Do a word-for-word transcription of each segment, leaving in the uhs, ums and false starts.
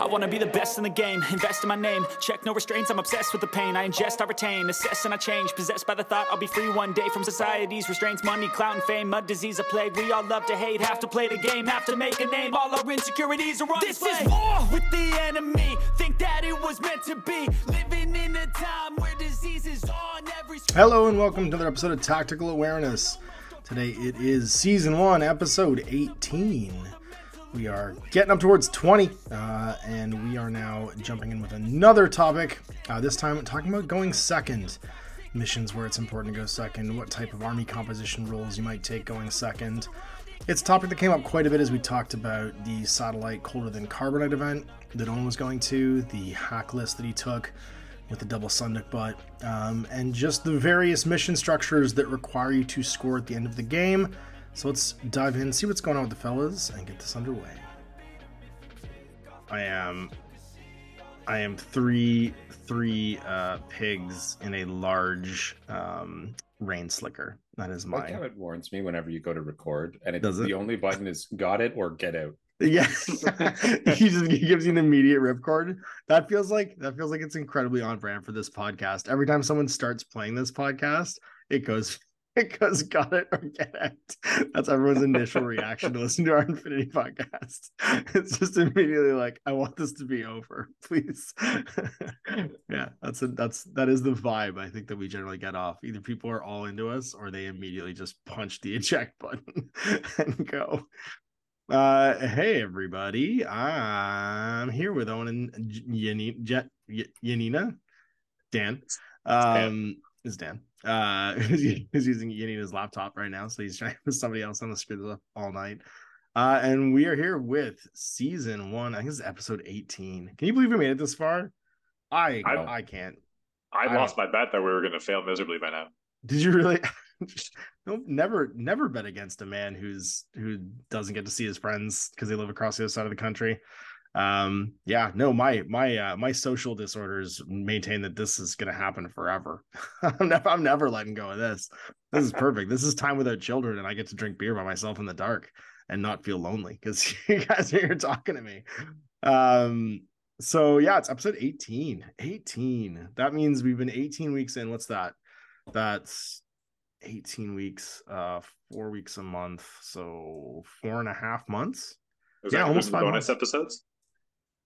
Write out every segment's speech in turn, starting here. I wanna be the best in the game, invest in my name. Check no restraints, I'm obsessed with the pain. I ingest, I retain, assess and I change. Possessed by the thought I'll be free one day from society's restraints. Money, clout and fame, mud, disease, a plague. We all love to hate, have to play the game, have to make a name. All our insecurities are on this display. This is war with the enemy. Think that it was meant to be. Living in a time where disease is on every screen. Hello and welcome to another episode of Tactical Awareness. Today it is Season one, Episode eighteen. We are getting up towards twenty, uh, and we are now jumping in with another topic. Uh, this time talking about going second. Missions where it's important to go second, what type of army composition roles you might take going second. It's a topic that came up quite a bit as we talked about the satellite Colder Than Carbonite event that Owen was going to, the hack list that he took with the double Sundyk-but, um, and just the various mission structures that require you to score at the end of the game. So let's dive in, see what's going on with the fellas, and get this underway. I am, I am three, three uh, pigs in a large um, rain slicker. That is mine. Well, it warns me whenever you go to record, and it, Does it? The only button is got it or get out. Yes, he just he gives you an immediate ripcord. That feels like that feels like it's incredibly on brand for this podcast. Every time someone starts playing this podcast, it goes. Because got it or get out. That's everyone's initial reaction to listen to our Infinity podcast. It's just immediately like, I want this to be over, please. Yeah, that's a, that's that is the vibe I think that we generally get off. Either people are all into us, or they immediately just punch the eject button and go. Uh, hey everybody, I'm here with Owen and Yanina, Jet, Yanina, Dan. Um, it's Dan. Uh, he's using Yanina's laptop right now, so he's trying to put somebody else on the screen up all night. Uh, and we are here with season one. I think it's episode eighteen. Can you believe we made it this far? I I, I can't. I, I lost my bet that we were going to fail miserably by now. Did you really? Nope, never, never bet against a man who's who doesn't get to see his friends because they live across the other side of the country. Um, yeah, no, my, my, uh, my social disorders maintain that this is going to happen forever. I'm, never, I'm never letting go of this. This is perfect. This is time without children. And I get to drink beer by myself in the dark and not feel lonely because you guys are here talking to me. Um, so yeah, it's episode eighteen, eighteen. That means we've been eighteen weeks in. What's that? That's eighteen weeks, uh, four weeks a month. So four and a half months. Is yeah. Almost five bonus months. Episodes.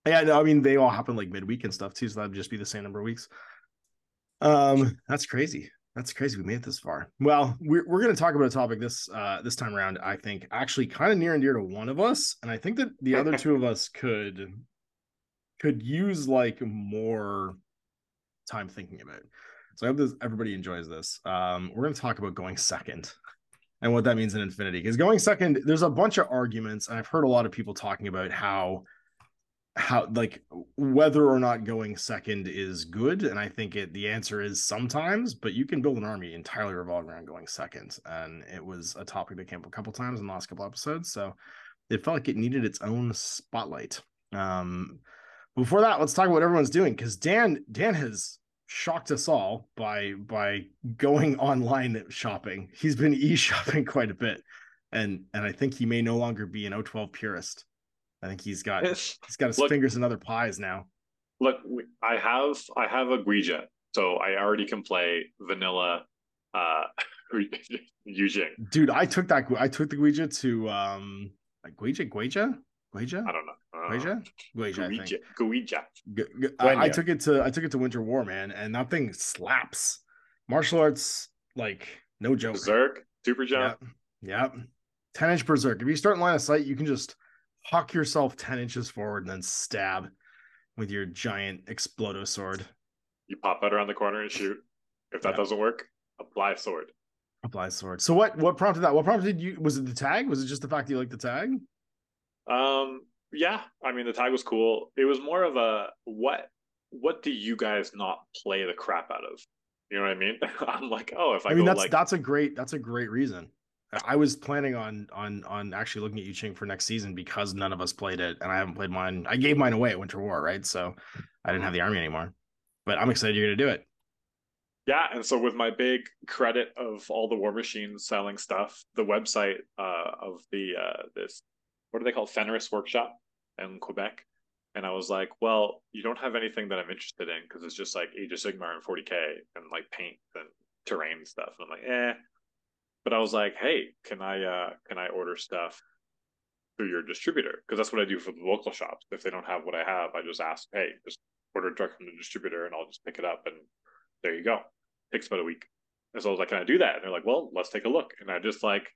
Yeah, no, I mean, they all happen like midweek and stuff too, so that'd just be the same number of weeks. Um, that's crazy. That's crazy. We made it this far. Well, we're we're going to talk about a topic this uh, this time around, I think, actually kind of near and dear to one of us, and I think that the other two of us could could use like more time thinking about it. So I hope this, everybody enjoys this. Um, we're going to talk about going second and what that means in Infinity. Because going second, there's a bunch of arguments, and I've heard a lot of people talking about how... how like whether or not going second is good, and I think it the answer is sometimes, but you can build an army entirely revolving around going second, and it was a topic that came up a couple times in the last couple episodes, so it felt like it needed its own spotlight. Um before that, let's talk about what everyone's doing, because Dan Dan has shocked us all by by going online shopping. He's been e-shopping quite a bit, and and I think he may no longer be an O twelve purist. I think he's got he's got his look, fingers in other pies now. Look, I have I have a Guijia, so I already can play vanilla uh, Yu Jing. Dude, I took that I took the Guijia to um like Guijia Guijia Guijia. I don't know. Guijia Guijia. I think. Guijia. Gu- I, I took it to I took it to Winter War, man, and that thing slaps. Martial arts, like no joke. Berserk, super jump. Yep. Yep. Ten inch berserk. If you start in line of sight, you can just huck yourself ten inches forward and then stab with your giant explodo sword. You pop out around the corner and shoot. If that yeah. doesn't work, apply sword. Apply sword. So what? What prompted that? What prompted you? Was it the tag? Was it just the fact that you liked the tag? Um. Yeah. I mean, the tag was cool. It was more of a what? What do you guys not play the crap out of? You know what I mean? I'm like, oh, if I. I mean, go that's like... that's a great that's a great reason. I was planning on on on actually looking at Yu Jing for next season because none of us played it, and I haven't played mine. I gave mine away at Winter War, right? So I didn't have the army anymore. But I'm excited you're going to do it. Yeah, and so with my big credit of all the War Machines selling stuff, the website uh, of the uh, this what are they called Fenris Workshop in Quebec And I was like, well, you don't have anything that I'm interested in because it's just like Age of Sigmar and forty K and like paint and terrain stuff. And I'm like, eh. But I was like, hey, can I uh, can I order stuff through your distributor? Because that's what I do for the local shops. If they don't have what I have, I just ask, hey, just order direct from the distributor and I'll just pick it up. And there you go. It takes about a week. And so I was like, can I do that? And they're like, well, let's take a look. And I just like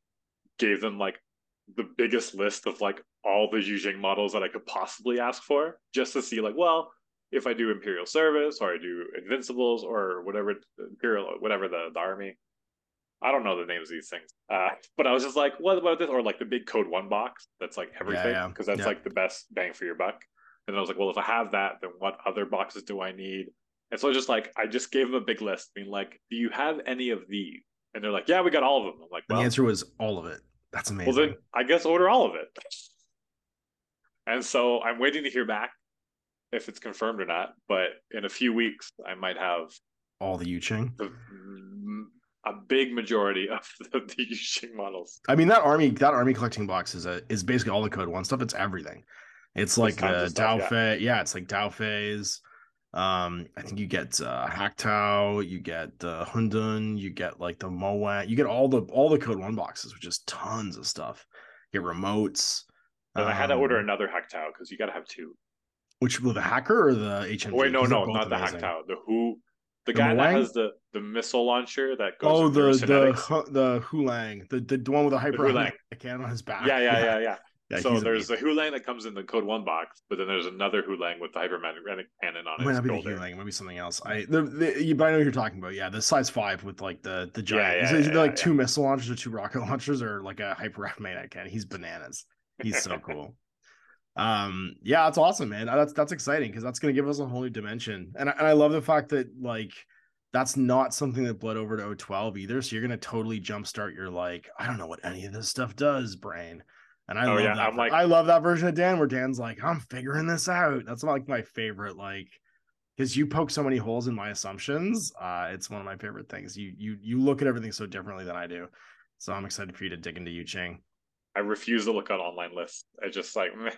gave them like the biggest list of like all the Yu Jing models that I could possibly ask for, just to see like, well, if I do Imperial Service or I do Invincibles or whatever Imperial, whatever the, the army, I don't know the names of these things. Uh, but I was just like, what about this? Or like the big Code One box that's like everything, because yeah, yeah. that's yeah. like the best bang for your buck. And I was like, well, if I have that, then what other boxes do I need? And so just like I just gave them a big list, being like, do you have any of these? And they're like, yeah, we got all of them. I'm like, well, the answer was all of it. That's amazing. Well, then I guess order all of it. And so I'm waiting to hear back if it's confirmed or not. But in a few weeks, I might have all the Yu Jing, a big majority of the, the Yu Jing models. I mean, that army, that army collecting box is a, is basically all the Code One stuff. It's everything. It's like the Dao Fei. Yeah, it's like Dao Feis. Um, I think you get uh, Haktao, you get the uh, Hundun, you get like the Moat, you get all the all the Code One boxes, which is tons of stuff. You get remotes. And um, I had to order another Haktao because you got to have two. Which well, the hacker or the H M G? Wait, no, no, not amazing. The Haktao. The who, the, the guy Hǔláng? That has the, the missile launcher that goes. Oh, the the the Hǔláng, the the one with the hyper the, the cannon on his back. Yeah, yeah, yeah, yeah. yeah. Yeah, so there's amazing. The Hǔláng that comes in the Code One box, but then there's another Hûláng with the hypermagnetic cannon on it. Might not be shoulder. The Hûláng, maybe something else. I, the, the, you, but I know what you're talking about. Yeah, the size five with like the the giant. Yeah, yeah, is it, is yeah, like yeah. two missile launchers or two rocket launchers or like a hypermagnetic cannon? He's bananas. He's so cool. Um, yeah, that's awesome, man. That's that's exciting because that's going to give us a whole new dimension. And I, and I love the fact that like that's not something that bled over to O twelve either. So you're going to totally jumpstart your like I don't know what any of this stuff does, brain. And I oh, love yeah. that. Like, I love that version of Dan where Dan's like, I'm figuring this out. That's like my favorite, like, because you poke so many holes in my assumptions. Uh, it's one of my favorite things. You you you look at everything so differently than I do. So I'm excited for you to dig into Yu Jing. I refuse to look on online lists. I just like meh.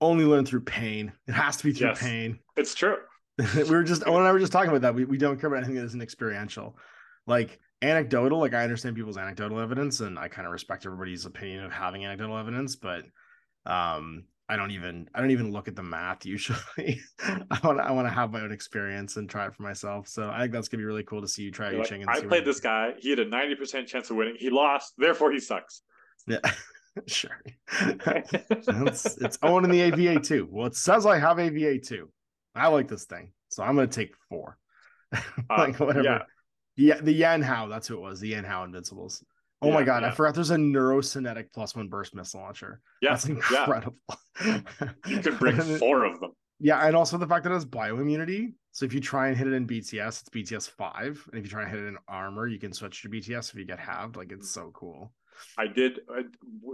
Only learn through pain. It has to be through yes, pain. It's true. we were just Owen and I were just talking about that. We we don't care about anything that isn't experiential. Like anecdotal, like I understand people's anecdotal evidence and I kind of respect everybody's opinion of having anecdotal evidence, but um I don't even I don't even look at the math usually. I want I want to have my own experience and try it for myself. So I think that's gonna be really cool to see you try Yu Jing. Like, I played this guy, he had a ninety percent chance of winning. He lost, therefore he sucks. Yeah. Sure. it's, it's Owen in the A V A too. Well, it says I have A V A too. I like this thing. So I'm gonna take four. like um, whatever. Yeah. Yeah, the Yan Hao, that's who it was. The Yan Hao Invincibles. Oh yeah, my god, yeah. I forgot there's a neurokinetic plus one burst missile launcher. Yeah, that's incredible. Yeah. You could bring four of them. Yeah, and also the fact that it has bioimmunity. So if you try and hit it in B T S, it's B T S five, and if you try and hit it in armor, you can switch to B T S if you get halved. Like it's so cool. I did I,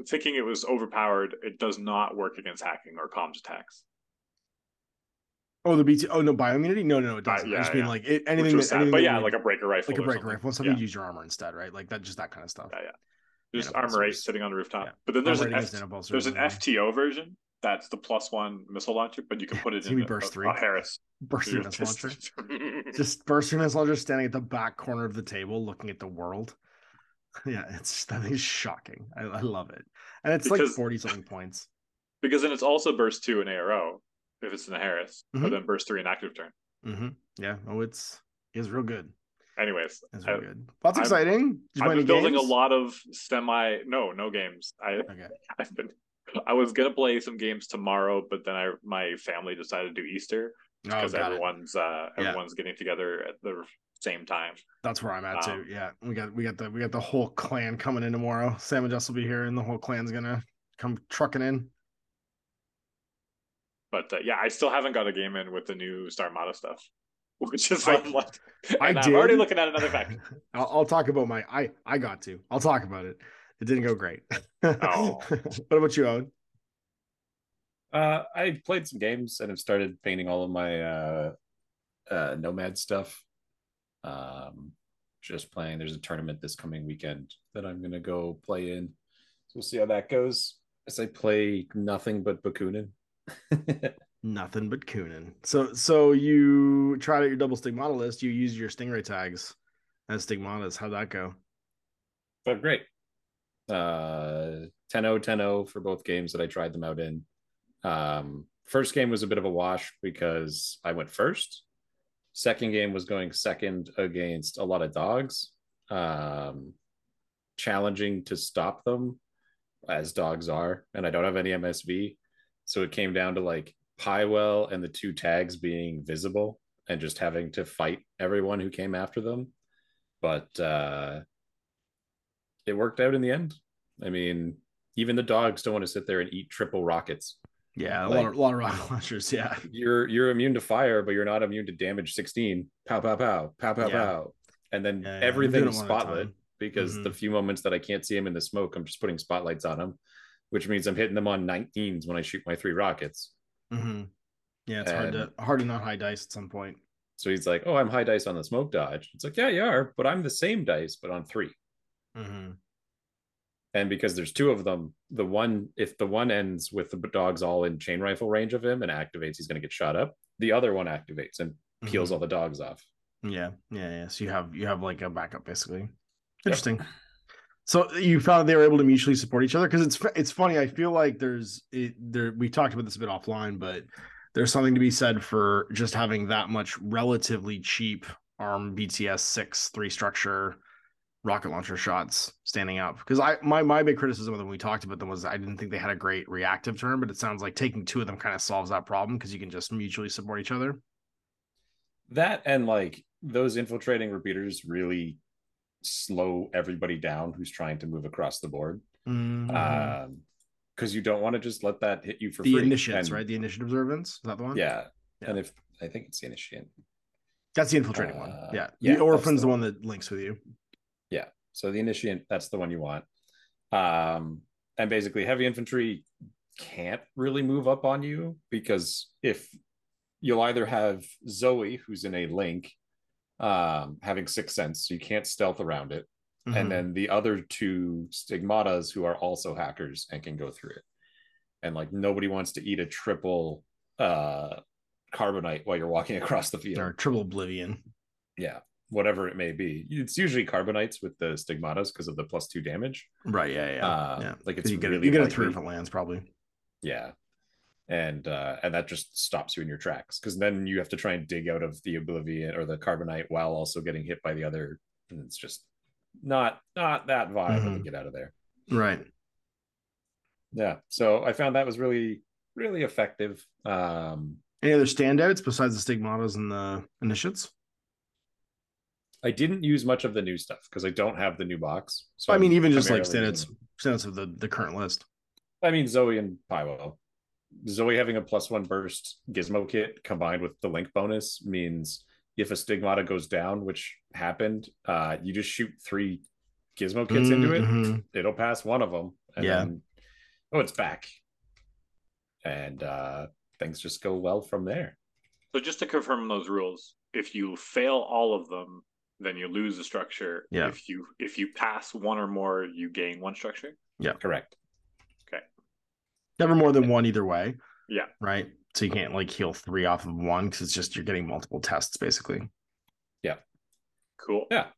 thinking it was overpowered. It does not work against hacking or comms attacks. Oh, the B T. Oh no, bioimmunity. No, no, it doesn't. Uh, yeah, I just mean yeah. like it, anything. That, sad, anything but yeah, like a breaker rifle. Like a breaker rifle. Something yeah. you use your armor instead, right? Like that, just that kind of stuff. Yeah, yeah. Just Animals. Armor eight sitting on the rooftop. Yeah. But then there's armor an F- there's an F T O version that's the plus one missile launcher, but you can put it in burst a, three. A Harris burst three missile launcher. Just burst three missile launcher standing at the back corner of the table, looking at the world. Yeah, it's that is shocking. I, I love it, and it's because, like forty something points. Because then it's also burst two in A R O. If it's in the Harris, mm-hmm. but then burst three and active turn. Mm-hmm. Yeah. Oh, it's it's real good. Anyways, it's real I, good. That's I'm, exciting. I've been building games? a lot of semi. No, no games. I okay. I've been. I was gonna play some games tomorrow, but then I my family decided to do Easter because oh, everyone's uh, everyone's yeah. getting together at the same time. That's where I'm at um, too. Yeah, we got we got the we got the whole clan coming in tomorrow. Sam and Jess will be here, and the whole clan's gonna come trucking in. But uh, yeah, I still haven't got a game in with the new Stigmata stuff, which is I, I'm like, I I'm did. already looking at another faction. I'll, I'll talk about my. I I got to. I'll talk about it. It didn't go great. Oh. What about you, Owen? Uh, I played some games and have started painting all of my uh, uh, Nomad stuff. Um, just playing. There's a tournament this coming weekend that I'm gonna go play in. So we'll see how that goes. As I play nothing but Bakunin. Nothing but Kunin. So so you tried out your double stigmata list. You used your stingray tags as stigmatas. How'd that go? Oh, great. Uh, ten oh, ten oh for both games that I tried them out in. Um, first game was a bit of a wash because I went first. Second game was going second against a lot of dogs. Um, challenging to stop them, as dogs are. And I don't have any M S V. So it came down to like Piwo and the two tags being visible and just having to fight everyone who came after them. But uh, it worked out in the end. I mean, even the dogs don't want to sit there and eat triple rockets. Yeah, like, a, lot of, a lot of rocket launchers, yeah. You're you're immune to fire, but you're not immune to damage sixteen. Pow, pow, pow, pow, pow, yeah. pow. And then yeah, yeah. everything is spotlit because mm-hmm. the few moments that I can't see them in the smoke, I'm just putting spotlights on them, which means I'm hitting them on nineteens when I shoot my three rockets. Mm-hmm. Yeah, it's and hard to hard to not high dice at some point. So he's like, "Oh, I'm high dice on the smoke dodge." It's like, "Yeah, you are, but I'm the same dice, but on three." Mm-hmm. And because there's two of them, the one if the one ends with the dogs all in chain rifle range of him and activates, he's going to get shot up. The other one activates and peels mm-hmm. all the dogs off. Yeah, yeah, yeah. So you have you have like a backup basically. Interesting. Yep. So you found they were able to mutually support each other because it's it's funny. I feel like there's it, there. We talked about this a bit offline, but there's something to be said for just having that much relatively cheap A R M B T S six three structure rocket launcher shots standing up. Because I my my big criticism of them when we talked about them was I didn't think they had a great reactive turn, but it sounds like taking two of them kind of solves that problem because you can just mutually support each other. That and like those infiltrating repeaters really slow everybody down who's trying to move across the board because mm-hmm. um, you don't want to just let that hit you for the free. Initiates, and, right? The initiate observance, is that the one? Yeah. yeah, and if I think it's the initiate, that's the infiltrating uh, one. Yeah, yeah. The orphan's the one. one that links with you. Yeah, so the initiate, that's the one you want. Um, and basically, heavy infantry can't really move up on you because if you'll either have Zoe, who's in a link. Um, having sixth sense, so you can't stealth around it. Mm-hmm. And then the other two stigmatas who are also hackers and can go through it. And like nobody wants to eat a triple uh, carbonite while you're walking across the field. Or triple oblivion. Yeah, whatever it may be. It's usually carbonites with the stigmatas because of the plus two damage. Right, yeah, yeah. Uh, yeah. Like it's you get, really you get a three different lands probably. Yeah. And uh, and that just stops you in your tracks because then you have to try and dig out of the oblivion or the carbonite while also getting hit by the other. And it's just not not that vibe mm-hmm. to get out of there. Right. Yeah. So I found that was really, really effective. Um, Any other standouts besides the stigmatas and the initiates? I didn't use much of the new stuff because I don't have the new box. So I mean, I'm even just like standouts, standouts of the, the current list. I mean, Zoe and Piwo. Zoe having a plus one burst gizmo kit combined with the link bonus means if a stigmata goes down, which happened, uh, you just shoot three gizmo kits mm-hmm. into it. It'll pass one of them. And yeah. then, oh, it's back. And uh, things just go well from there. So just to confirm those rules, if you fail all of them, then you lose a structure. Yeah. If you, if you pass one or more, you gain one structure. Yeah. Correct. Never more than one either way. Yeah. Right. So you can't like heal three off of one because it's just you're getting multiple tests basically. Yeah. Cool. Yeah.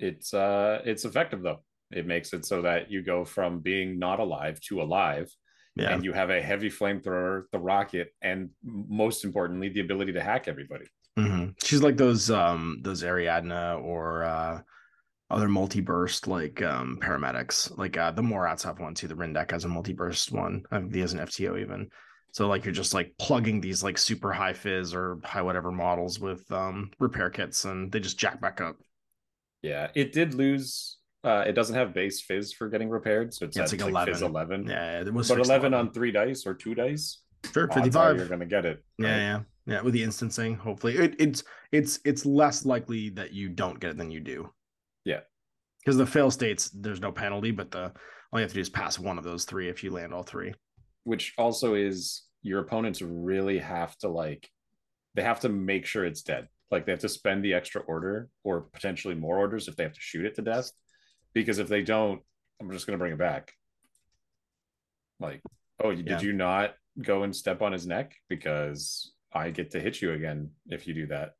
It's uh it's effective though. It makes it so that you go from being not alive to alive. Yeah. And you have a heavy flamethrower, the rocket, and most importantly, the ability to hack everybody. Mm-hmm. She's like those um those Ariadna or uh other multi-burst like um, paramedics, like uh, the Morats have one too. The Rindek has a multi-burst one. I think he has an F T O even. So like you're just like plugging these like super high fizz or high whatever models with um, repair kits, and they just jack back up. Yeah, it did lose. Uh, it doesn't have base fizz for getting repaired, so it's, yeah, it's like, like eleven. Fizz eleven. Yeah, it was but eleven on three dice or two dice. Sure, fifty-five. You're gonna get it. Right? Yeah, yeah, yeah. With the instancing, hopefully it, it's it's it's less likely that you don't get it than you do. Yeah, because the fail states there's no penalty, but the all you have to do is pass one of those three if you land all three. Which also is your opponents really have to like they have to make sure it's dead. Like they have to spend the extra order or potentially more orders if they have to shoot it to death. Because if they don't, I'm just going to bring it back. Like, oh, yeah. did you not go and step on his neck, because I get to hit you again if you do that.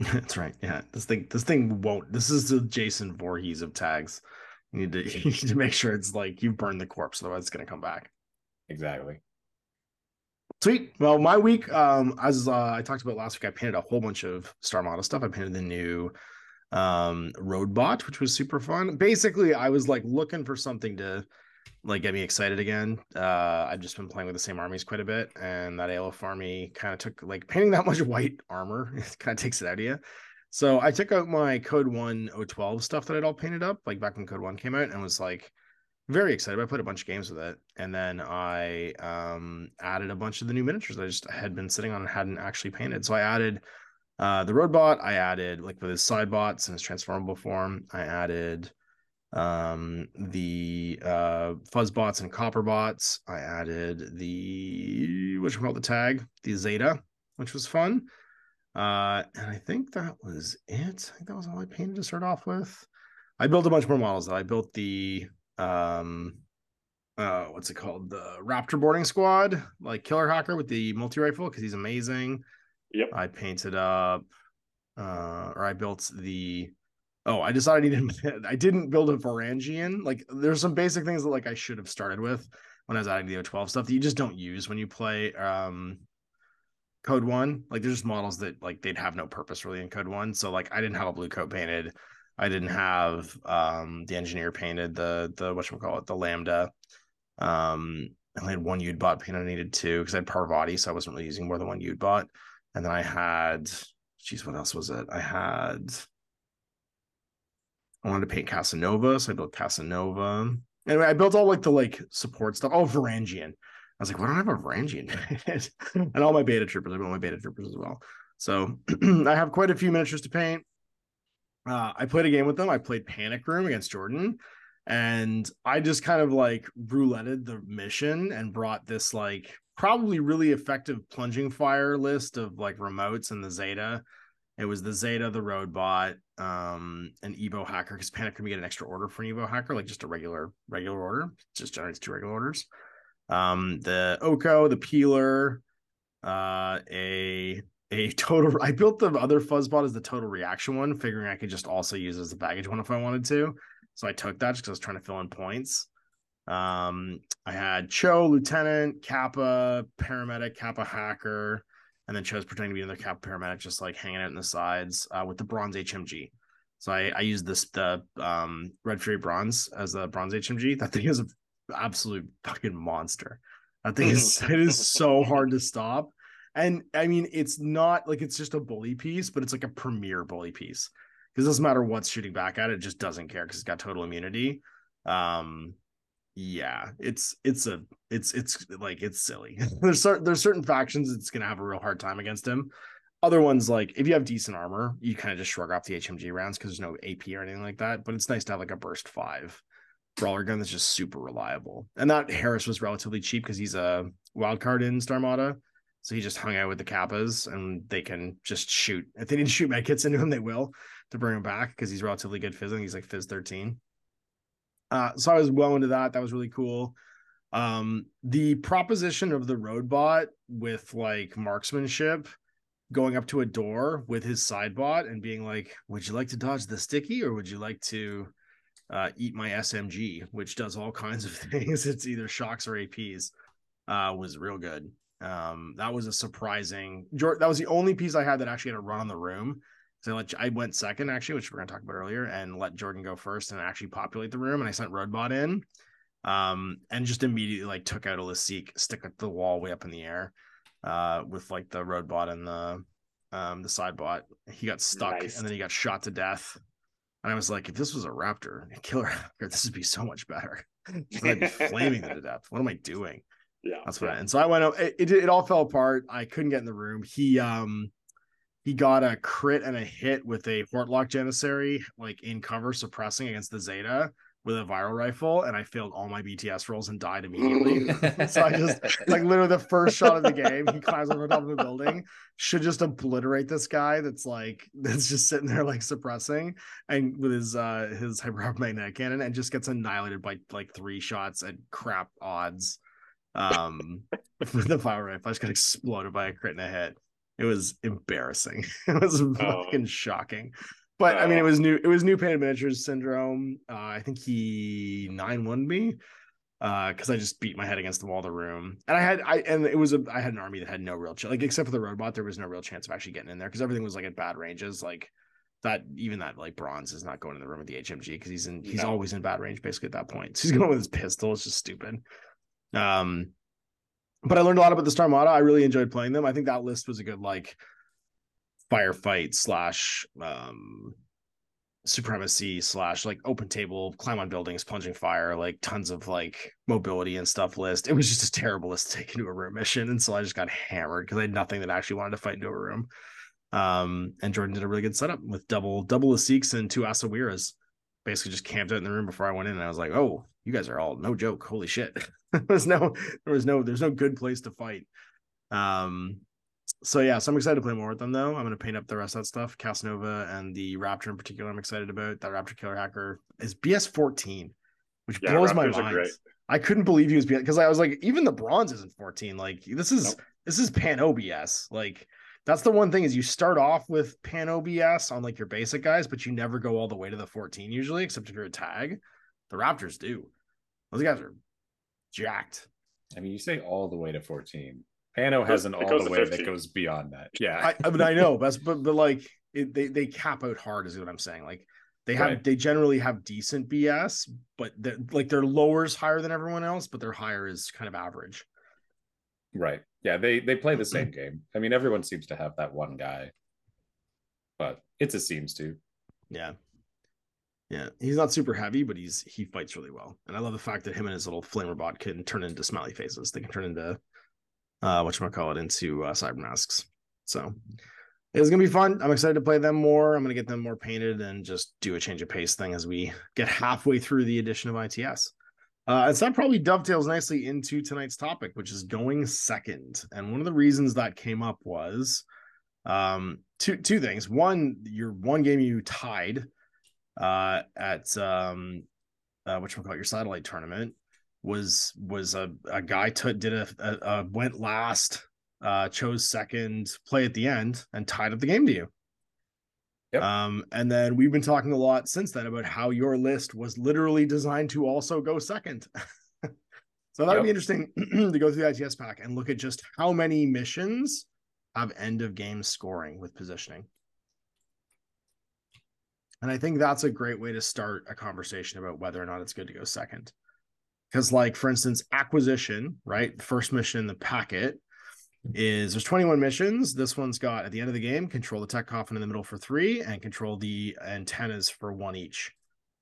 That's right. Yeah, this thing, this thing won't. This is the Jason Voorhees of tags. You need to, you need to make sure it's like you burn the corpse, otherwise it's gonna come back. Exactly. Sweet. Well, my week, um, as uh, I talked about last week, I painted a whole bunch of Starmada stuff. I painted the new um Roadbot, which was super fun. Basically, I was like looking for something to like get me excited again. Uh, I've just been playing with the same armies quite a bit, and that A L F army kind of took, like, painting that much white armor, it kind of takes it out of you. So I took out my Code one oh twelve stuff that I'd all painted up, like back when Code one came out, and was like very excited. I played a bunch of games with it, and then I um added a bunch of the new miniatures that I just had been sitting on and hadn't actually painted. So I added uh the Roadbot, I added like with his side bots and his transformable form, I added um the uh fuzz bots and copper bots, I added the which we call the tag the Zeta, which was fun, uh and I think that was it. I think that was all I painted to start off with. I built a bunch more models though. I built the um uh what's it called the Raptor boarding squad, like Killer Hacker with the multi-rifle, because he's amazing. Yep. I painted up uh or I built the Oh, I decided I needed. I didn't build a Varangian. Like, there's some basic things that like I should have started with when I was adding the O twelve stuff that you just don't use when you play um, Code One. Like, there's just models that like they'd have no purpose really in Code One. So like, I didn't have a blue coat painted. I didn't have um, the engineer painted. The the whatchamacallit, the Lambda. Um, I only had one Udbot painted. I needed two because I had Parvati, so I wasn't really using more than one Udbot. And then I had, geez, what else was it? I had. I wanted to paint Casanova, so I built Casanova. Anyway, I built all like the like support stuff. Oh, Varangian. I was like, why don't I have a Varangian? And all my beta troopers. I built my beta troopers as well. So I have quite a few miniatures to paint. Uh, I played a game with them. I played Panic Room against Jordan. And I just kind of like rouletted the mission and brought this like probably really effective plunging fire list of like remotes and the Zeta. It was the Zeta, the Roadbot, um, an Evo hacker, because Panic Room, you get an extra order for an Evo hacker, like just a regular regular order. It just generates two regular orders. Um, the Oko, the Peeler, uh, a a total. I built the other Fuzzbot as the total reaction one, figuring I could just also use it as the baggage one if I wanted to. So I took that just because I was trying to fill in points. Um, I had Cho, Lieutenant, Kappa, Paramedic, Kappa Hacker. And then chose pretending to be another cap paramedic, just like hanging out in the sides uh, with the bronze H M G. So I, I used this the um, Red Fury Bronze as the bronze H M G. That thing is an absolute fucking monster. That thing is it is so hard to stop. And I mean, it's not like it's just a bully piece, but it's like a premier bully piece, because it doesn't matter what's shooting back at it, it just doesn't care because it's got total immunity. Um, yeah, it's it's a it's it's like it's silly. there's certain there's certain factions it's gonna have a real hard time against him. Other ones, like if you have decent armor, you kind of just shrug off the H M G rounds because there's no A P or anything like that. But it's nice to have like a burst five brawler gun that's just super reliable. And that Harris was relatively cheap because he's a wild card in Starmada, so he just hung out with the Kappas and they can just shoot. If they need to shoot medkits into him, they will to bring him back because he's relatively good fizzing. He's like fizz thirteen. Uh, so I was well into that. That was really cool. Um, the proposition of the Roadbot with like marksmanship, going up to a door with his sidebot and being like, would you like to dodge the sticky or would you like to uh, eat my S M G, which does all kinds of things. It's either shocks or A Ps, uh, was real good. Um, that was a surprising, that was the only piece I had that actually had a run on the room. So I, let, I went second, actually, which we're going to talk about earlier, and let Jordan go first and actually populate the room. And I sent Roadbot in um, and just immediately, like, took out a Laseek, stick at the wall way up in the air uh, with, like, the Roadbot and the um, the sidebot. He got stuck, nice. And then he got shot to death. And I was like, if this was a Raptor, a Killer Raptor, this would be so much better. I'd be flaming them to death. What am I doing? Yeah, that's what. Yeah. I, and so I went up. It, it, it all fell apart. I couldn't get in the room. He... um. He got a crit and a hit with a Hortlock Janissary, like in cover, suppressing against the Zeta with a viral rifle. And I failed all my B T S rolls and died immediately. So I just, like, literally the first shot of the game, he climbs over top of the building, should just obliterate this guy that's like, that's just sitting there, like, suppressing and with his, uh, his hyperoptic magnetic cannon, and just gets annihilated by like three shots at crap odds. Um, the fire rifle, I just got exploded by a crit and a hit. It was embarrassing. It was oh. fucking shocking. But oh. I mean, it was new. It was new Painted Miniatures syndrome. Uh, I think he nine one me because uh, I just beat my head against the wall of the room. And I had I and it was a I had an army that had no real chance. Like except for the Roadbot, there was no real chance of actually getting in there because everything was like at bad ranges. Like that even that like bronze is not going in the room with the H M G because he's in he's no. always in bad range basically at that point. So he's going with his pistol. It's just stupid. Um, but I learned a lot about the Starmada. I really enjoyed playing them. I think that list was a good like firefight slash um supremacy slash like open table, climb on buildings, plunging fire, like tons of like mobility and stuff list. It was just a terrible list to take into a room mission. And so I just got hammered because I had nothing that I actually wanted to fight into a room. Um, and Jordan did a really good setup with double double Asiques and two Asawiras. Basically just camped out in the room before I went in, and I was like, oh, you guys are all no joke. Holy shit. there was no there was no there's no good place to fight. Um So yeah, so I'm excited to play more with them though. I'm going to paint up the rest of that stuff. Casanova and the Raptor in particular, I'm excited about. That Raptor Killer Hacker is B S fourteen, which yeah, blows Raptors my mind. I couldn't believe he was B S because I was like, even the bronze isn't fourteen. Like this is nope. this is pan O B S. Like that's the one thing is you start off with pan O B S on like your basic guys, but you never go all the way to the fourteen usually, except if you're a tag. The Raptors do. Those guys are jacked. I mean, you say all the way to fourteen. Pano has an all the way that goes beyond that. Yeah, I, I mean, I know, but but, but like it, they they cap out hard is what I'm saying. Like they have right. they generally have decent B S, but they're, like their lower is higher than everyone else, but their higher is kind of average. Right. Yeah. They they play the same game. I mean, everyone seems to have that one guy, but it's a seems to. Yeah. Yeah, he's not super heavy, but he's he fights really well, and I love the fact that him and his little flamer bot can turn into smiley faces. They can turn into. Uh, whatchamacallit, into uh, Cybermasks. So it's going to be fun. I'm excited to play them more. I'm going to get them more painted and just do a change of pace thing as we get halfway through the edition of I T S. Uh, and so that probably dovetails nicely into tonight's topic, which is going second. And one of the reasons that came up was um, two two things. One, your one game you tied uh, at um, uh, whatchamacallit, your satellite tournament. was was a, a guy took did a, a, a went last, uh, chose second, play at the end, and tied up the game to you. Yep. Um, and then we've been talking a lot since then about how your list was literally designed to also go second. So that would yep. be interesting to go through the I T S pack and look at just how many missions have end-of-game scoring with positioning. And I think that's a great way to start a conversation about whether or not it's good to go second. Because, like, for instance, acquisition, right? First mission in the packet is there's twenty-one missions. This one's got at the end of the game, control the tech coffin in the middle for three and control the antennas for one each.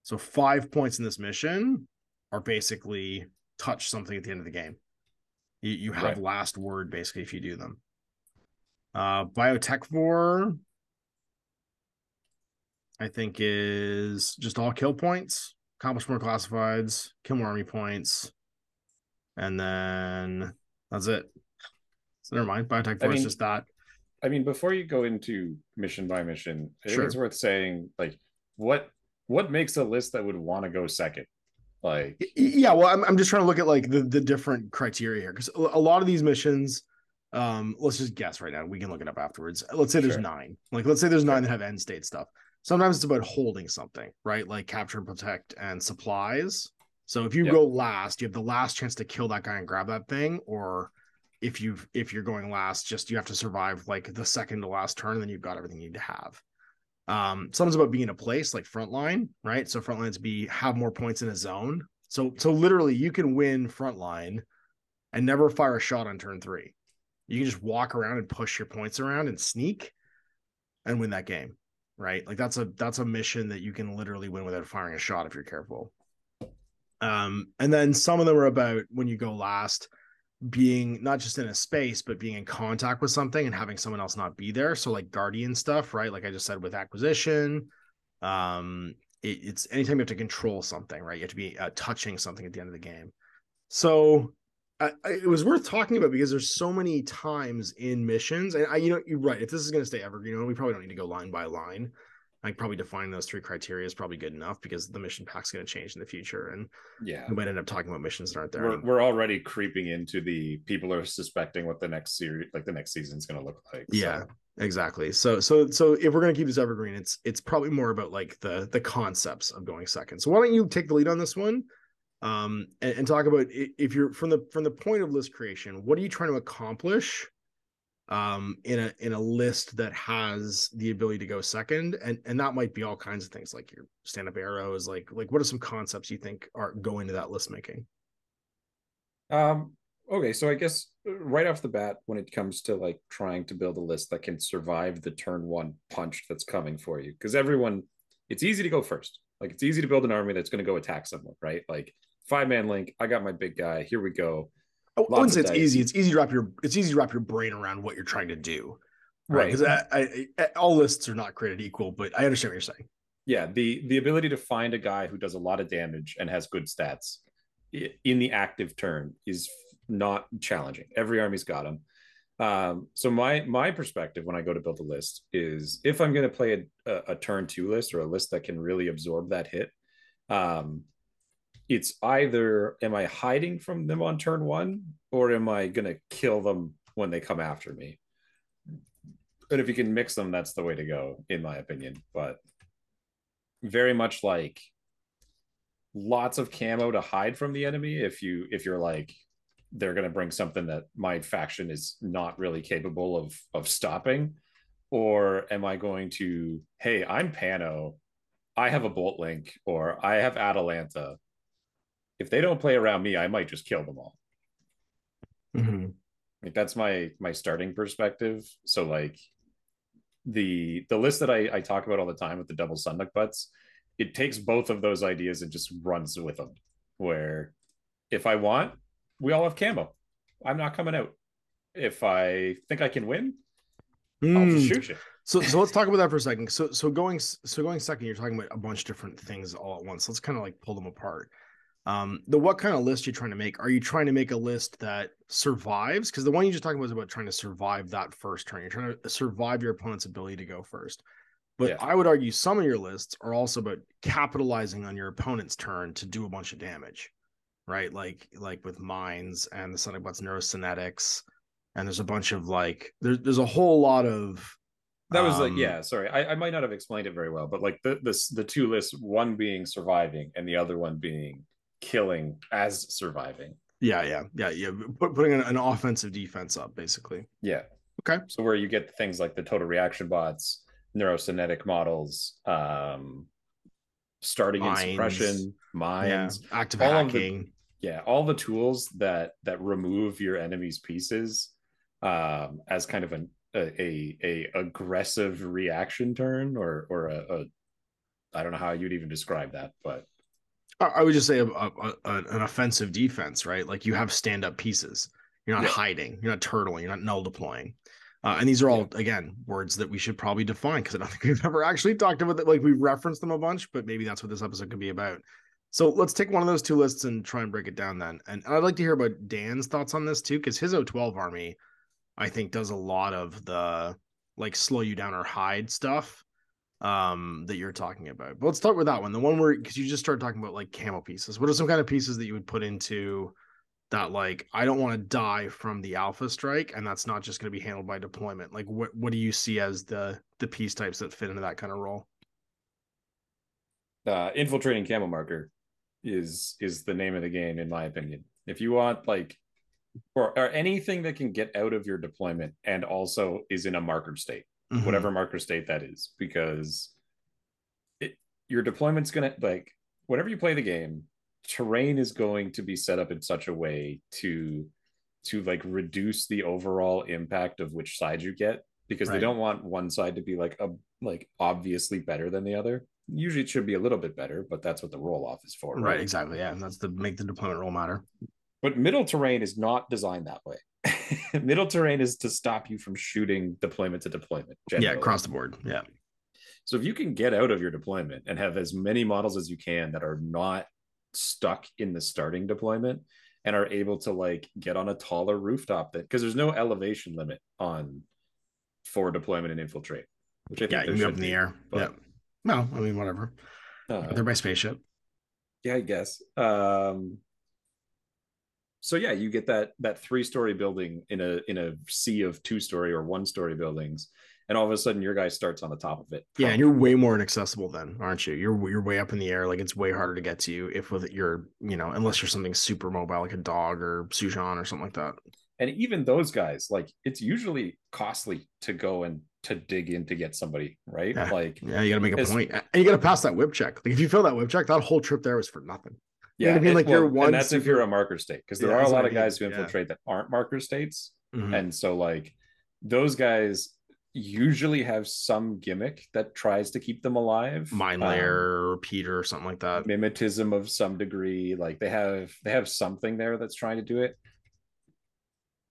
So five points in this mission are basically touch something at the end of the game. You, you have right. last word basically if you do them. Uh, biotech four, I think, is just all kill points. Accomplish more classifieds, kill more army points, and then that's it. So never mind. Biotech Force is just that. I mean, before you go into mission by mission, I sure. think it's worth saying like what what makes a list that would want to go second? Like yeah, well, I'm I'm just trying to look at like the, the different criteria here because a lot of these missions, um, let's just guess right now. We can look it up afterwards. Let's say there's sure. nine. Like let's say there's nine sure. that have end state stuff. Sometimes it's about holding something, right? Like capture and protect and supplies. So if you yep. go last, you have the last chance to kill that guy and grab that thing. Or if you've if you're going last, just you have to survive like the second to last turn, and then you've got everything you need to have. Um, sometimes about being in a place like Frontline, right? So Frontline's be have more points in a zone. So so literally you can win Frontline and never fire a shot on turn three. You can just walk around and push your points around and sneak and win that game. Right, like that's a that's a mission that you can literally win without firing a shot if you're careful. Um, and then some of them are about when you go last, being not just in a space, but being in contact with something and having someone else not be there. So like Guardian stuff, right? Like I just said with acquisition, um, it, it's anytime you have to control something, right? You have to be uh, touching something at the end of the game. So I, I, it was worth talking about because there's so many times in missions, and I, you know, you're right. If this is going to stay evergreen, you know, we probably don't need to go line by line. like probably defining those three criteria is probably good enough, because the mission pack's going to change in the future, and yeah, we might end up talking about missions that aren't there. We're, we're already creeping into the people are suspecting what the next series, like the next season, is going to look like. So. Yeah, exactly. So, so, so if we're going to keep this evergreen, it's it's probably more about like the the concepts of going second. So, why don't you take the lead on this one? Um, and, and talk about, if you're from the from the point of list creation, what are you trying to accomplish um, in a in a list that has the ability to go second? And and that might be all kinds of things, like your stand up arrows, like like what are some concepts you think are going to that list making? Um, okay, so I guess right off the bat, when it comes to like trying to build a list that can survive the turn one punch that's coming for you, because everyone, it's easy to go first. Like, it's easy to build an army that's going to go attack someone, right? Like, five-man link, I got my big guy, here we go. I wouldn't say it's easy. It's easy to wrap your it's easy to wrap your brain around what you're trying to do, right? Because right. I, I, all lists are not created equal, but I understand what you're saying. Yeah, the the ability to find a guy who does a lot of damage and has good stats in the active turn is not challenging. Every army's got him. Um, so my my perspective when I go to build a list is, if I'm going to play a, a, a turn two list, or a list that can really absorb that hit, um, it's either am I hiding from them on turn one, or am I going to kill them when they come after me? But if you can mix them, that's the way to go, in my opinion. But very much like lots of camo to hide from the enemy if you if you're like, they're going to bring something that my faction is not really capable of of stopping. Or am I going to, hey, I'm Pano, I have a Bolt link, or I have Atalanta. If they don't play around me, I might just kill them all. Mm-hmm. Like, that's my my starting perspective. So like the the list that I, I talk about all the time with the double Sundyk-buts, it takes both of those ideas and just runs with them. Where if I want, we all have camo. I'm not coming out. If I think I can win, mm. I'll just shoot you. So, so let's talk about that for a second. So, so going, so going second, you're talking about a bunch of different things all at once. Let's kind of like pull them apart. Um, the what kind of list you're trying to make? Are you trying to make a list that survives? Because the one you just talking about is about trying to survive that first turn. You're trying to survive your opponent's ability to go first. But yeah, I would argue some of your lists are also about capitalizing on your opponent's turn to do a bunch of damage. Right, like like with mines and the Sundyk-but's neurosynetics, and there's a bunch of like there's there's a whole lot of that was um, like yeah sorry I, I might not have explained it very well, but like the this the two lists, one being surviving and the other one being killing as surviving. Yeah, yeah, yeah, yeah. Put, putting an, an offensive defense up, basically. Yeah. Okay. So where you get things like the total reaction bots, neurosynetic models, um, starting mines. In suppression, mines, yeah. Active all hacking. Of the, yeah, all the tools that that remove your enemy's pieces um, as kind of an a, a a aggressive reaction turn, or or a, a I don't know how you'd even describe that, but I would just say a, a, a, an offensive defense, right? Like, you have stand up pieces. You're not yeah. hiding. You're not turtling. You're not null deploying. Uh, and these are all, again, words that we should probably define, because I don't think we've ever actually talked about that. Like, we've referenced them a bunch, but maybe that's what this episode could be about. So let's take one of those two lists and try and break it down then. And, and I'd like to hear about Dan's thoughts on this too, because his O twelve army, I think, does a lot of the like slow you down or hide stuff um, that you're talking about. But let's start with that one. The one where, because you just started talking about like camo pieces. What are some kind of pieces that you would put into that, like, I don't want to die from the alpha strike, and that's not just going to be handled by deployment? Like, what what do you see as the the piece types that fit into that kind of role? Uh, infiltrating camo marker is is the name of the game, in my opinion. If you want, like, or, or anything that can get out of your deployment and also is in a marker state, mm-hmm. whatever marker state that is, because it, your deployment's going to, like, whenever you play the game, terrain is going to be set up in such a way to to like reduce the overall impact of which side you get, because right. they don't want one side to be like a like obviously better than the other. Usually it should be a little bit better, but that's what the roll off is for, right? Right, exactly. Yeah, and that's to make the deployment roll matter. But middle terrain is not designed that way. Middle terrain is to stop you from shooting deployment to deployment generally. Yeah, across the board. Yeah. So if you can get out of your deployment and have as many models as you can that are not stuck in the starting deployment and are able to like get on a taller rooftop, that because there's no elevation limit on for deployment and infiltrate, which I think yeah, you can go up in the air. But, yeah. No, I mean, whatever. Uh, They're by spaceship. Yeah, I guess. Um, so yeah, you get that that three-story building in a in a sea of two-story or one-story buildings, and all of a sudden your guy starts on the top of it. Yeah, and you're way more inaccessible then, aren't you? You're you're way up in the air, like it's way harder to get to you if with your, you know, unless you're something super mobile like a dog or Sujan or something like that. And even those guys, like it's usually costly to go and to dig in to get somebody, right? Yeah. Like, yeah, you gotta make a point, and you gotta pass that whip check. Like if you fail that whip check, that whole trip there was for nothing. You yeah, know what I mean? Like well, you're one. And that's super... if you're a marker state, because there yeah, are a lot of guys who infiltrate yeah. that aren't marker states, mm-hmm. and so like those guys usually have some gimmick that tries to keep them alive, mind layer, um, repeater, or something like that, mimetism of some degree. Like they have they have something there that's trying to do it.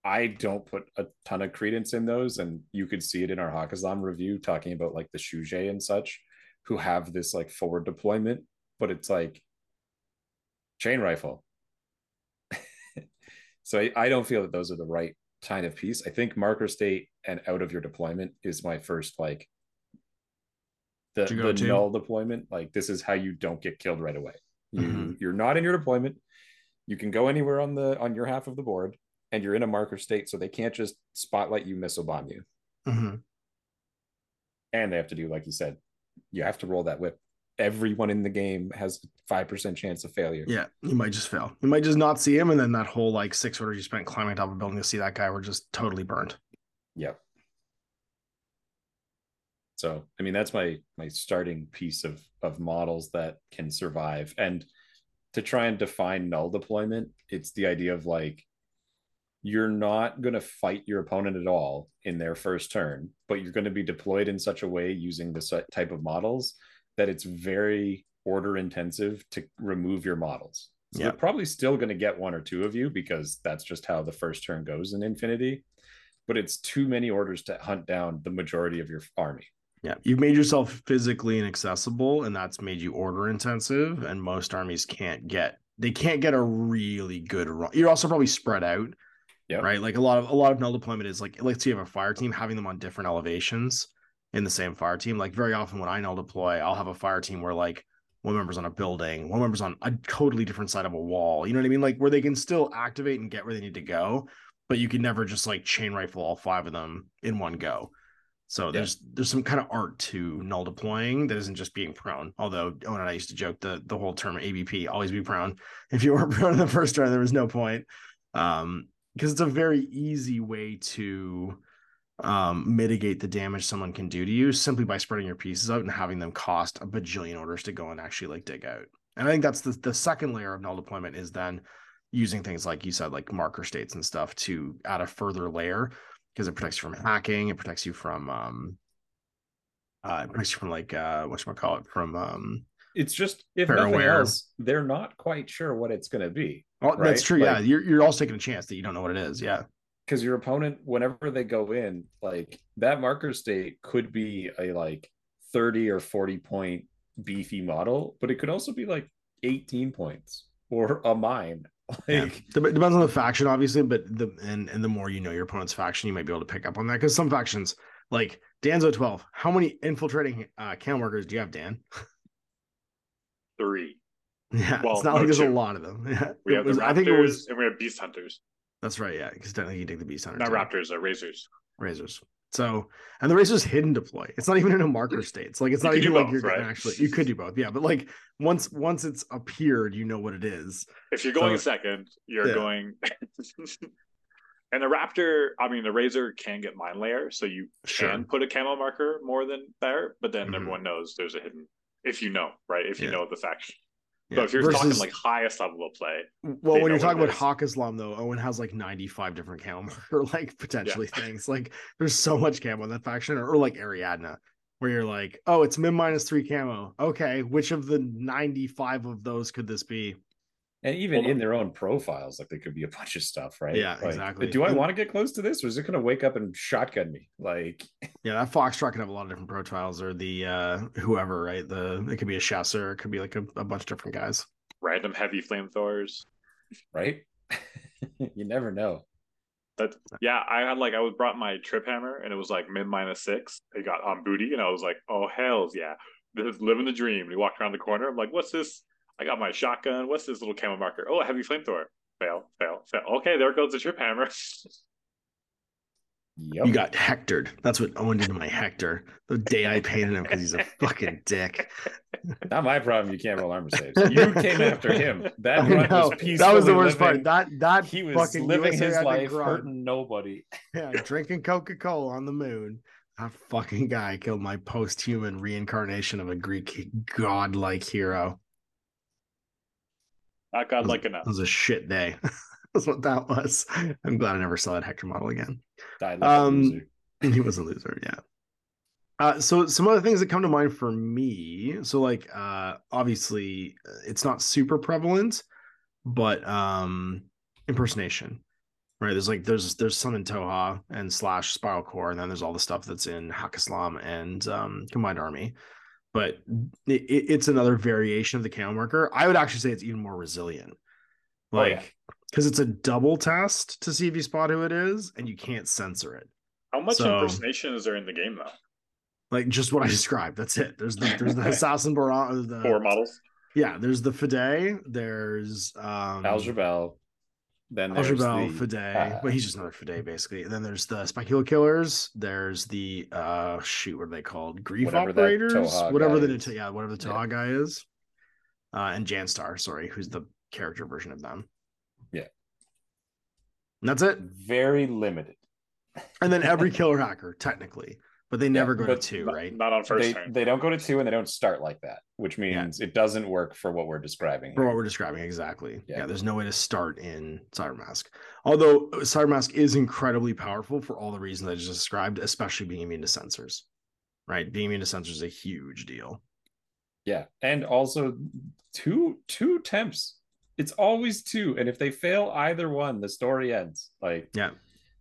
I don't put a ton of credence in those, and you could see it in our Haqqislam review talking about like the Shuje and such, who have this like forward deployment, but it's like chain rifle. So I, I don't feel that those are the right kind of piece. I think marker state and out of your deployment is my first like the, the to? null deployment. Like this is how you don't get killed right away. You, mm-hmm. You're not in your deployment. You can go anywhere on the on your half of the board. And you're in a marker state, so they can't just spotlight you, missile bomb you. Mm-hmm. And they have to do, like you said, you have to roll that whip. Everyone in the game has a five percent chance of failure. Yeah, you might just fail. You might just not see him, and then that whole like six order you spent climbing top of a building to see that guy were just totally burned. Yep. So, I mean, that's my my starting piece of of models that can survive. And to try and define null deployment, it's the idea of like, you're not going to fight your opponent at all in their first turn, but you're going to be deployed in such a way using this type of models that it's very order intensive to remove your models. So yeah. They're probably still going to get one or two of you because that's just how the first turn goes in Infinity, but it's too many orders to hunt down the majority of your army. Yeah, you've made yourself physically inaccessible, and that's made you order intensive, and most armies can't get, they can't get a really good run. You're also probably spread out. Yep. Right. Like a lot of a lot of null deployment is like, let's say you have a fire team, having them on different elevations in the same fire team. Like very often when I null deploy, I'll have a fire team where like one member's on a building, one member's on a totally different side of a wall. You know what I mean? Like where they can still activate and get where they need to go, but you can never just like chain rifle all five of them in one go. So yeah. there's there's some kind of art to null deploying that isn't just being prone. Although Owen and I used to joke the the whole term A B P, always be prone. If you weren't prone in the first turn, there was no point. Um Because it's a very easy way to um, mitigate the damage someone can do to you simply by spreading your pieces out and having them cost a bajillion orders to go and actually like dig out. And I think that's the, the second layer of null deployment is then using things like you said, like marker states and stuff to add a further layer because it protects you from hacking. It protects you from, um, uh, it protects you from like, uh, whatchamacallit, from... Um, it's just, if nothing else, they're not quite sure what it's going to be. Oh, right? That's true. Like, yeah. You're, you're also taking a chance that you don't know what it is. Yeah. Because your opponent, whenever they go in, like that marker state could be a like thirty or forty point beefy model, but it could also be like eighteen points or a mine. Like, yeah. Depends on the faction, obviously, but the, and, and the more you know your opponent's faction, you might be able to pick up on that. Because some factions, like Danzo twelve, how many infiltrating uh, cam workers do you have, Dan? Three. Yeah, well, it's not no, like there's two. A lot of them. Yeah. We have was, the raptors, I think it was, and we have beast hunters. That's right, yeah, because technically you take the beast hunters. Not too. Raptors, uh, razors. Razors. So, and the razors hidden deploy. It's not even in a marker state. It's like it's you not even like both, you're right? Gonna actually. You could do both, yeah. But like once once it's appeared, you know what it is. If you're going so, second, you're yeah. going. And the raptor, I mean, the razor can get mine layer, so you sure. can put a camo marker more than there. But then mm-hmm. everyone knows there's a hidden. If you know, right? If you yeah. know the faction. Yeah. So if you're Versus, talking like highest level of play. Well, when you're talking about Haqqislam, though, Owen has like ninety-five different camo or like potentially yeah. things. Like there's so much camo in that faction, or, or like Ariadna, where you're like, oh, it's min minus three camo. Okay, which of the ninety-five of those could this be? And even well, in their own profiles, like there could be a bunch of stuff, right? Yeah, like, exactly. Do I want to get close to this, or is it going to wake up and shotgun me? Like, yeah, that Foxtrot can have a lot of different profiles, or the uh, whoever, right? The it could be a Chasseur, it could be like a, a bunch of different guys. Random heavy flamethrowers, right? You never know. That yeah, I had like I was brought my trip hammer, and it was like min minus six. It got on booty, and I was like, oh hells yeah. was living the dream. And he walked around the corner. I'm like, what's this? I got my shotgun. What's this little camo marker? Oh, a heavy flamethrower. Fail, fail, fail. Okay, there goes the trip hammer. Yep. You got hectored. That's what Owen did to my Hector. The day I painted him because he's a fucking dick. Not my problem. You can't roll armor saves. You came after him. That run was peaceful. That was the worst living. part. That that he was fucking living U S A his life, grunt. hurting nobody. Yeah, drinking Coca-Cola on the moon. That fucking guy killed my post-human reincarnation of a Greek godlike hero. Not godlike enough. It was a shit day. That's what that was. I'm glad I never saw that Hector model again. Died like um, a loser. He was a loser, yeah. Uh, so some other things that come to mind for me. So like, uh, obviously, it's not super prevalent, but um, impersonation, right? There's like there's there's some in Tohaa and slash Spiral Core, and then there's all the stuff that's in Haqqislam and um, Combined Army. But it, it's another variation of the camo marker. I would actually say it's even more resilient, like. Oh, yeah. Because it's a double test to see if you spot who it is, and you can't censor it. How much so, impersonation is there in the game, though? Like, just what I described. That's it. There's the, there's the Assassin Baron. The, Four models? Yeah, there's the Fiday. There's... Um, Algebel. Then there's Algebel, the... Fiday. Uh, but he's just another Fiday, basically. And then there's the Specula Killers. There's the... Uh, shoot, what are they called? Grief whatever Operators? Whatever the, is. Yeah, whatever the Tohaa yeah. guy is. Uh, and Janstar, sorry, who's the character version of them. Yeah. And that's it. Very limited. And then every killer hacker, technically. But they never yeah, go to two, not, right? Not on first they, turn. They don't go to two and they don't start like that, which means yeah. it doesn't work for what we're describing. For here. what we're describing, exactly. Yeah. yeah, there's no way to start in Cybermask. Although Cybermask is incredibly powerful for all the reasons I just described, especially being immune to sensors. Right? Being immune to sensors is a huge deal. Yeah. And also two two temps. It's always two, and if they fail either one, the story ends. Like, yeah,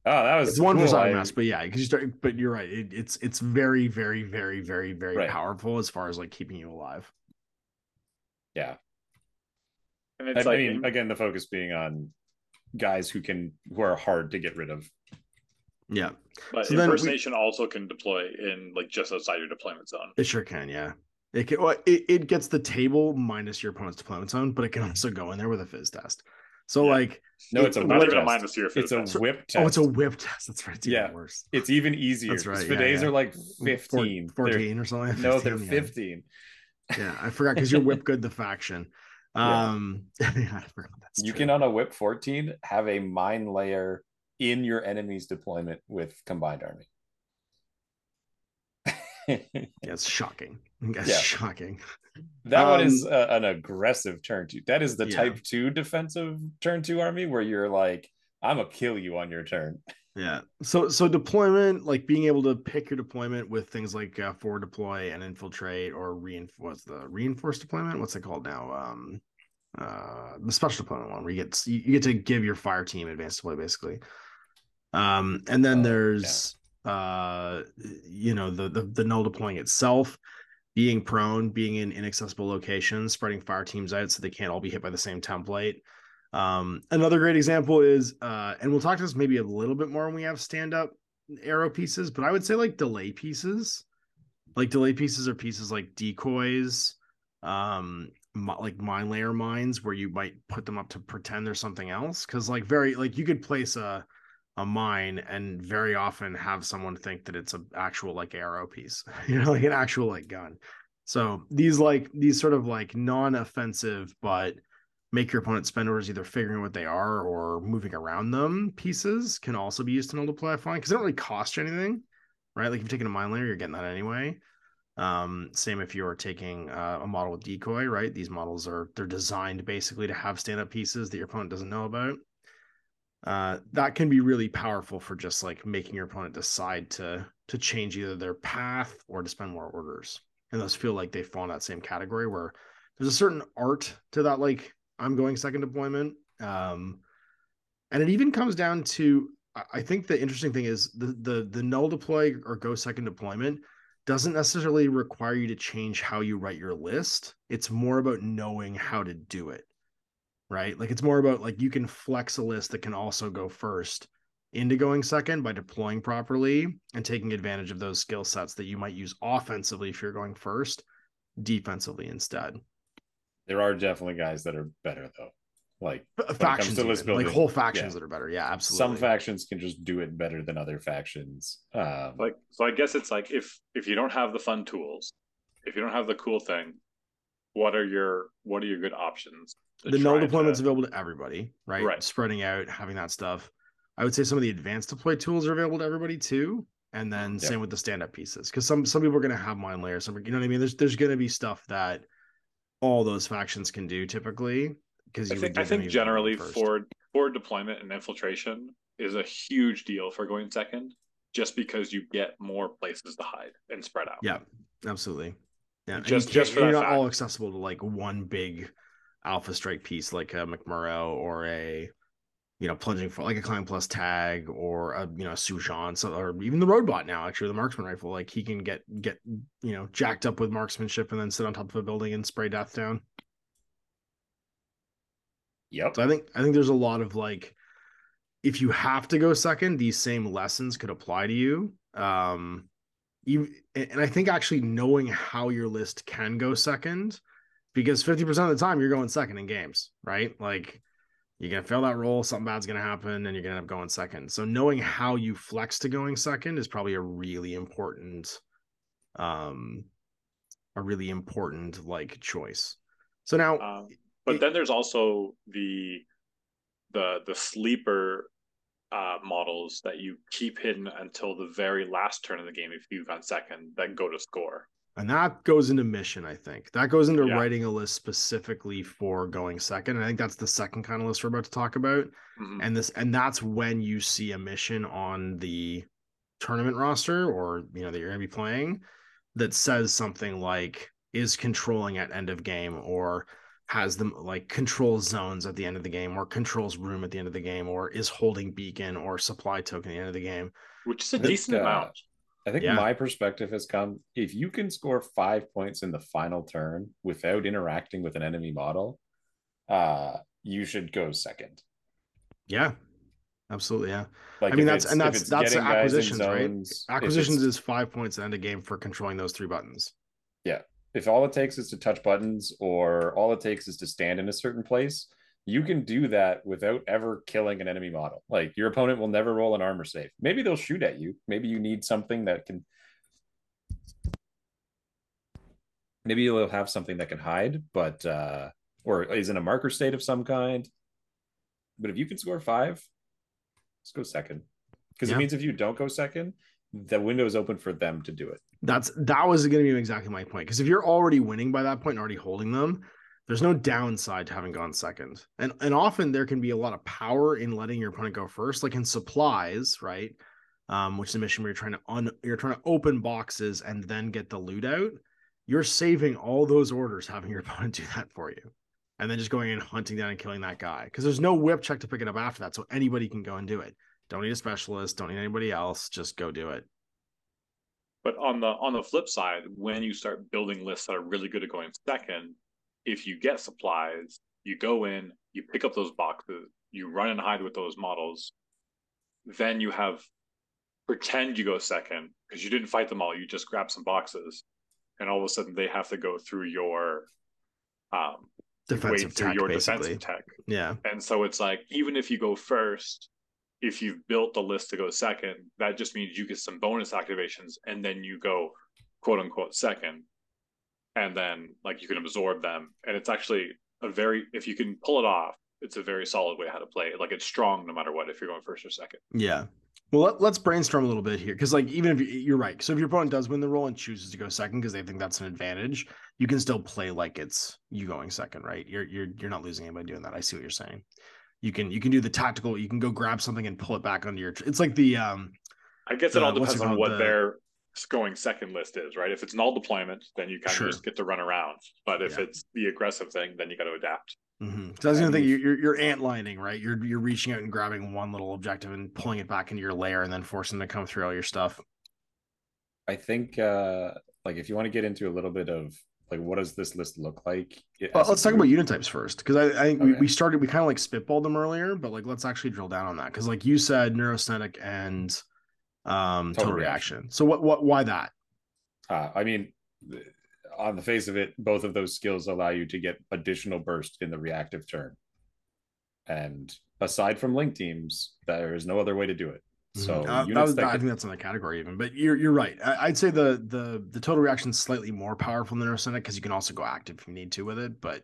oh, that was it's cool. one for Cybermask, but yeah, because you start. But you're right; it, it's it's very, very, very, very, very right. powerful as far as like keeping you alive. Yeah, and it's I like, mean, again, the focus being on guys who can who are hard to get rid of. Yeah, but so impersonation we, also can deploy in like just outside your deployment zone. It sure can, yeah. It, can, well, it it gets the table minus your opponent's deployment zone, but it can also go in there with a fizz test. So yeah. like, no, it's, it's a not even a minus your fizz. It's test. a whip test. Oh, it's a whip test. That's right. It's yeah, even worse. It's even easier. That's right. Fidays yeah, yeah. are like fifteen, Four, fourteen, they're, or something. fifteen, no, they're fifteen. Yeah, yeah I forgot because you're whip good the faction. Um, yeah. yeah, I forgot that's you true. can on a whip fourteen have a mine layer in your enemy's deployment with Combined Army. Yeah, it's shocking. That's yeah. shocking. That um, one is a, an aggressive turn two. That is the yeah. type two defensive turn two army where you're like, I'm gonna kill you on your turn. Yeah. So so deployment, like being able to pick your deployment with things like uh, forward deploy and infiltrate or reinforce the reinforced deployment. What's it called now? Um, uh, the special deployment one where you get you, you get to give your fire team advanced deploy basically. Um, and then oh, there's. Yeah. uh you know the, the the null deploying itself, being prone, being in inaccessible locations, spreading fire teams out so they can't all be hit by the same template. Um another great example is uh and we'll talk to this maybe a little bit more when we have stand-up arrow pieces, but I would say like delay pieces like delay pieces are pieces like decoys, um like mine layer mines where you might put them up to pretend there's something else, because like very like you could place a a mine and very often have someone think that it's an actual like arrow piece, you know, like an actual like gun. So these like these sort of like non-offensive but make your opponent spend orders either figuring out what they are or moving around them pieces can also be used to multiply flying because they don't really cost you anything, right? Like if you're taking a mine layer, you're getting that anyway. Um, same if you're taking uh, a model with decoy, right? These models are they're designed basically to have stand-up pieces that your opponent doesn't know about. Uh, that can be really powerful for just like making your opponent decide to to change either their path or to spend more orders. And those feel like they fall in that same category where there's a certain art to that, like I'm going second deployment. Um, and it even comes down to, I think the interesting thing is the the the null deploy or go second deployment doesn't necessarily require you to change how you write your list. It's more about knowing how to do it. Right? Like it's more about like you can flex a list that can also go first into going second by deploying properly and taking advantage of those skill sets that you might use offensively if you're going first defensively instead. There are definitely guys that are better though, like factions, building, like whole factions yeah. that are better. Yeah, absolutely. Some factions can just do it better than other factions. Um, like, so I guess it's like if if you don't have the fun tools, if you don't have the cool thing, what are your what are your good options? The null deployment's available to everybody, right? Right. Spreading out, having that stuff. I would say some of the advanced deploy tools are available to everybody too. And then yep. same with the stand-up pieces. Because some some people are going to have mine layers. Some, you know what I mean? There's there's going to be stuff that all those factions can do typically. Because I think, I think generally forward, forward deployment and infiltration is a huge deal for going second. Just because you get more places to hide and spread out. Yeah, absolutely. Yeah, just, you just for you're not fact. all accessible to like one big alpha strike piece like a McMurrow or a... you know, plunging for like a Clan Plus tag or a, you know, Sujan, so, or even the Roadbot now, actually, the marksman rifle, like he can get, get, you know, jacked up with marksmanship and then sit on top of a building and spray death down. Yep. So I think, I think there's a lot of like, if you have to go second, these same lessons could apply to you. Um, you, and I think actually knowing how your list can go second, because fifty percent of the time you're going second in games, right? Like, you're going to fail that roll, something bad's going to happen, and you're going to end up going second. So knowing how you flex to going second is probably a really important, um, a really important, like, choice. So now... Um, but it, then there's also the the the sleeper uh, models that you keep hidden until the very last turn of the game if you've gone second, then go to score. And that goes into mission, I think. That goes into yeah. writing a list specifically for going second. And I think that's the second kind of list we're about to talk about. Mm-hmm. And this, and that's when you see a mission on the tournament roster or, you know, that you're going to be playing that says something like is controlling at end of game or has them like control zones at the end of the game or controls room at the end of the game or is holding beacon or supply token at the end of the game. Which is a decent uh... amount. I think yeah. my perspective has come, if you can score five points in the final turn without interacting with an enemy model, uh, you should go second. Yeah, absolutely. Yeah. Like I mean, that's, and that's, that's acquisitions, zones, right? Acquisitions is five points at the end of game for controlling those three buttons. Yeah. If all it takes is to touch buttons or all it takes is to stand in a certain place, you can do that without ever killing an enemy model. Like your opponent will never roll an armor save. Maybe they'll shoot at you. Maybe you need something that can. Maybe you'll have something that can hide, but uh, or is in a marker state of some kind. But if you can score five, let's go second, because yeah. it means if you don't go second, the window is open for them to do it. That's that was going to be exactly my point. Because if you're already winning by that point and already holding them. There's no downside to having gone second. And and often there can be a lot of power in letting your opponent go first, like in supplies, right? Um, which is a mission where you're trying to un, you're trying to open boxes and then get the loot out. You're saving all those orders, having your opponent do that for you. And then just going and hunting down and killing that guy. Because there's no whip check to pick it up after that. So anybody can go and do it. Don't need a specialist, don't need anybody else, just go do it. But on the on the flip side, when you start building lists that are really good at going second. If you get supplies, you go in, you pick up those boxes, you run and hide with those models, then you have pretend you go second because you didn't fight them all, you just grab some boxes, and all of a sudden they have to go through your um defensive tech, your defensive tech. Yeah. And so it's like even if you go first, if you've built the list to go second, that just means you get some bonus activations and then you go quote unquote second. And then, like, you can absorb them. And it's actually a very, if you can pull it off, it's a very solid way how to play. Like, it's strong no matter what, if you're going first or second. Yeah. Well, let, let's brainstorm a little bit here. Because, like, even if you, you're right. So if your opponent does win the roll and chooses to go second because they think that's an advantage, you can still play like it's you going second, right? You're you're you're not losing anybody doing that. I see what you're saying. You can you can do the tactical. You can go grab something and pull it back onto your... It's like the... um. I guess the, it all depends on what the, their... going second list is, right? If it's null deployment, then you kind sure. of just get to run around. But if yeah. it's the aggressive thing, then you got to adapt. Mm-hmm. So I was going to think you're you're antlining, right? You're you're reaching out and grabbing one little objective and pulling it back into your lair, and then forcing them to come through all your stuff. I think, uh like, if you want to get into a little bit of like, what does this list look like? Well, let's talk about unit types first, because I, I think okay. we, we started we kind of like spitballed them earlier, but like let's actually drill down on that because, like you said, neurosthetic and um total, total reaction. reaction so what what why that uh I mean on the face of it, both of those skills allow you to get additional burst in the reactive turn. And aside from link teams, there is no other way to do it. So uh, that was, I think that's in the category even, but you're you're right. I, I'd say the the the total reaction is slightly more powerful than Neurosonic because you can also go active if you need to with it, but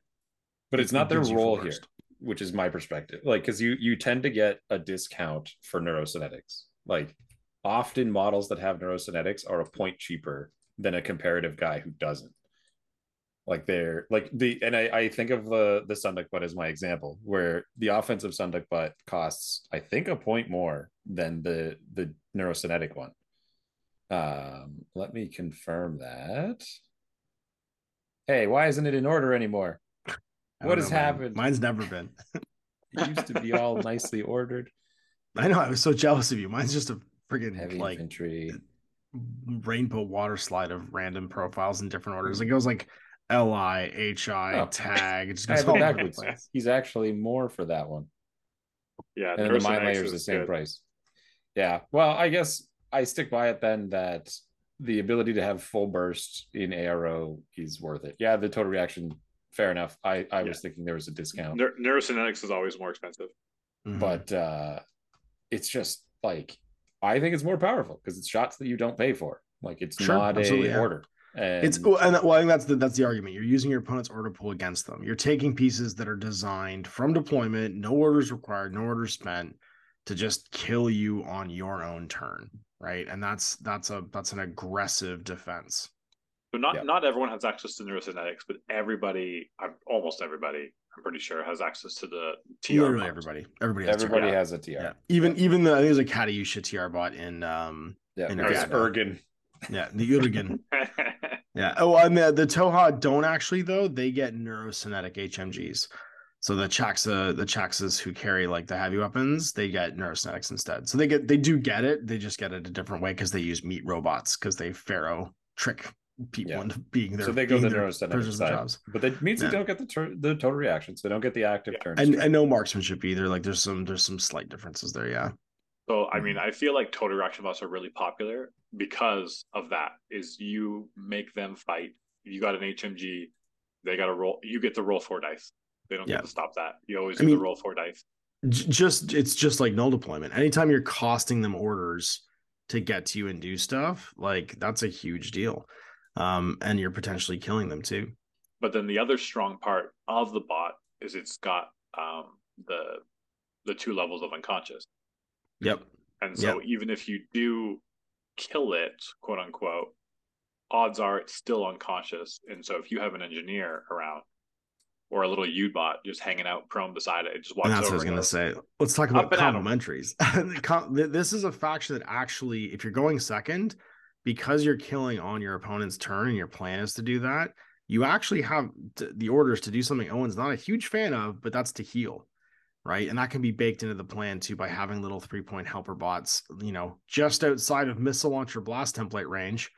but it's not their role here, which is my perspective. Like, because you you tend to get a discount for neurosynetics. Like, often models that have neurosynetics are a point cheaper than a comparative guy who doesn't. Like they're like the and I, I think of the the Sundyk-but as my example, where the offensive Sundyk-but costs I think a point more than the the neurosynetic one. Um, let me confirm that. Hey, why isn't it in order anymore? What has know, happened? Man. Mine's never been. It used to be all nicely ordered. I know. I was so jealous of you. Mine's just a friggin' heavy like infantry rainbow water slide of random profiles in different orders. It goes like L I H I oh. tag. It's just all backwards. He's actually more for that one. Yeah, and the mine layer is the same good. price. Yeah. Well, I guess I stick by it then that the ability to have full burst in A R O is worth it. Yeah, the total reaction. Fair enough. I, I yeah. was thinking there was a discount. Neur- neurosynetics is always more expensive, mm-hmm. but uh, it's just like I think it's more powerful because it's shots that you don't pay for. Like it's sure, not a yeah. order. And it's well, and well, I think that's the that's the argument. You're using your opponent's order pool against them. You're taking pieces that are designed from deployment, no orders required, no orders spent, to just kill you on your own turn, right? And that's that's a that's an aggressive defense. So not yeah. not everyone has access to neurosynetics, but everybody, almost everybody, I'm pretty sure, has access to the T R. Literally bot. everybody, everybody, has everybody T R. has a T R. Yeah. Even even the I think there's a Katyusha T R bot in um yeah, in Ergen. Yeah, the Urgen. yeah. Oh, and the, the Tohaa don't actually though. They get neurosynetic H M Gs. So the Chaxa, the Chaxas who carry like the heavy weapons, they get neurosynetics instead. So they get they do get it. They just get it a different way because they use meat robots because they pharaoh trick people yeah. into being there. So they go the neurosynetic side. Jobs. But that means yeah. they don't get the tur- the total reactions. They don't get the active yeah. turns. And, and no marksmanship either. Like there's some there's some slight differences there. Yeah. So, I mean, I feel like total reaction bots are really popular because of that, is you make them fight. You got an H M G, they got to roll. You get to roll four dice. They don't yeah. get to stop that. You always I get mean, to roll four dice. Just It's just like null deployment. Anytime you're costing them orders to get to you and do stuff, like that's a huge deal. Um, and you're potentially killing them too. But then the other strong part of the bot is it's got um, the the two levels of unconscious. Yep. And so yep. even if you do kill it, quote unquote, odds are it's still unconscious. And so if you have an engineer around or a little Udbot just hanging out prone beside it, it just walks over. That's what I was going to say. Let's talk about complementaries. This is a faction that actually, if you're going second, because you're killing on your opponent's turn and your plan is to do that, you actually have t- the orders to do something Owen's not a huge fan of, but that's to heal. Right. And that can be baked into the plan too by having little three point helper bots, you know, just outside of missile launcher blast template range.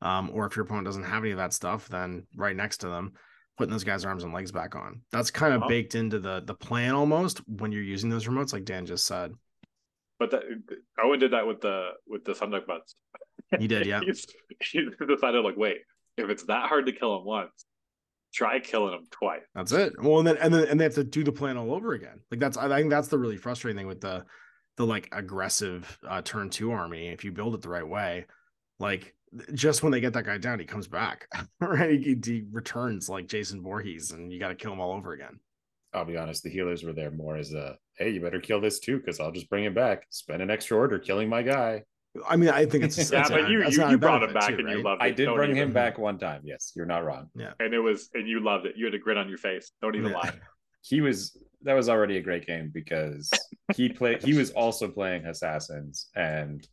Um, or if your opponent doesn't have any of that stuff, then right next to them, putting those guys' arms and legs back on. That's kind of oh. baked into the the plan almost when you're using those remotes, like Dan just said. But that, Owen did that with the with the Sundyk-buts. He did, yeah. He's, he decided, like, wait, if it's that hard to kill him once, try killing them twice. That's it. Well, and then and then and they have to do the plan all over again. Like that's I think that's the really frustrating thing with the the like aggressive uh, turn two army. If you build it the right way, like just when they get that guy down, he comes back. Right? He, he returns like Jason Voorhees, and you got to kill him all over again. I'll be honest. The healers were there more as a hey, you better kill this too because I'll just bring him back. Spend an extra order killing my guy. I mean, I think it's yeah, but you, you, you brought him back too, and right? you loved it. I did Don't bring even... him back one time. Yes, you're not wrong. Yeah, and it was, and you loved it. You had a grin on your face. Don't even yeah. lie. He was. That was already a great game because he played. He was also playing Assassins, and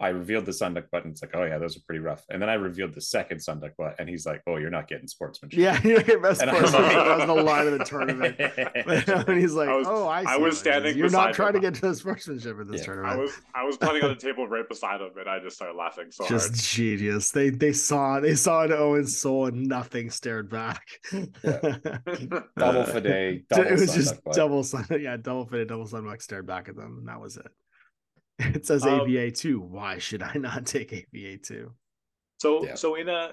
I revealed the Sundyk-but. It's like, oh yeah, those are pretty rough. And then I revealed the second Sundyk-but, and he's like, oh, you're not getting sportsmanship. Yeah, you're getting best sportsmanship. Like, that was the line of the tournament. And he's like, I was, oh, I. See I was standing. You're not trying him. to get to the sportsmanship in this yeah, tournament. I was, I was playing on the table right beside him, and I just started laughing so just hard. Just genius. They, they saw, they saw an Owen's soul, and nothing stared back. Yeah. Double Fiday. Double it was Sundyk-but. Just double Sundyk-but. Yeah, double Fiday, double Sundyk-but stared back at them, and that was it. It says um, A V A two. Why should I not take A V A two? So, yeah. so in a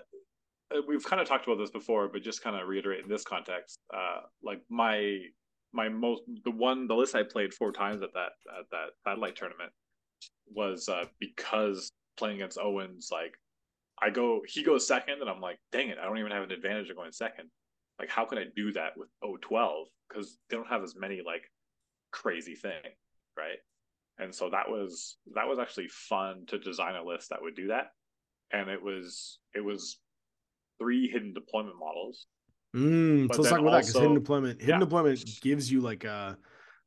we've kind of talked about this before, but just kind of reiterate in this context, uh, like my my most the one the list I played four times at that at that satellite tournament was uh, because playing against Owens, like I go he goes second and I'm like, dang it, I don't even have an advantage of going second. Like, how can I do that with O twelve? Because they don't have as many like crazy things, right? And so that was that was actually fun to design a list that would do that. And it was it was three hidden deployment models. Mm, so let's talk about also, that because hidden deployment hidden yeah. deployment gives you like a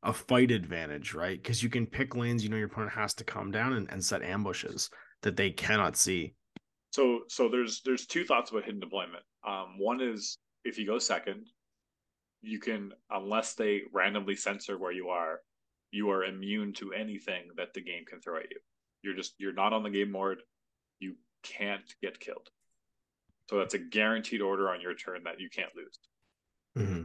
a fight advantage, right? Because you can pick lanes you know your opponent has to calm down and, and set ambushes that they cannot see. So so there's there's two thoughts about hidden deployment. Um, one is if you go second, you can, unless they randomly censor where you are, you are immune to anything that the game can throw at you. You're just you're not on the game board. You can't get killed. So that's a guaranteed order on your turn that you can't lose. Mm-hmm.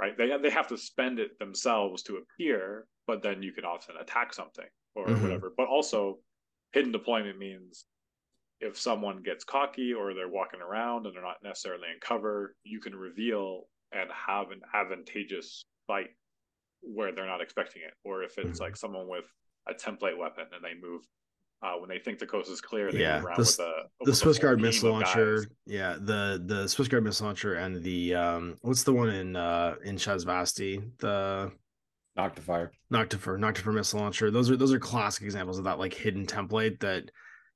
Right? They they have to spend it themselves to appear, but then you can often attack something or mm-hmm. whatever. But also, hidden deployment means if someone gets cocky or they're walking around and they're not necessarily in cover, you can reveal and have an advantageous fight where they're not expecting it. Or if it's mm-hmm. like someone with a template weapon and they move uh, when they think the coast is clear, they yeah, move around the, with a the with Swiss Guard missile launcher. Yeah, the the Swiss Guard missile launcher and the um, what's the one in uh, in Shazvasti? The Noctifer, Noctifer, Noctifer missile launcher. Those are those are classic examples of that like hidden template that.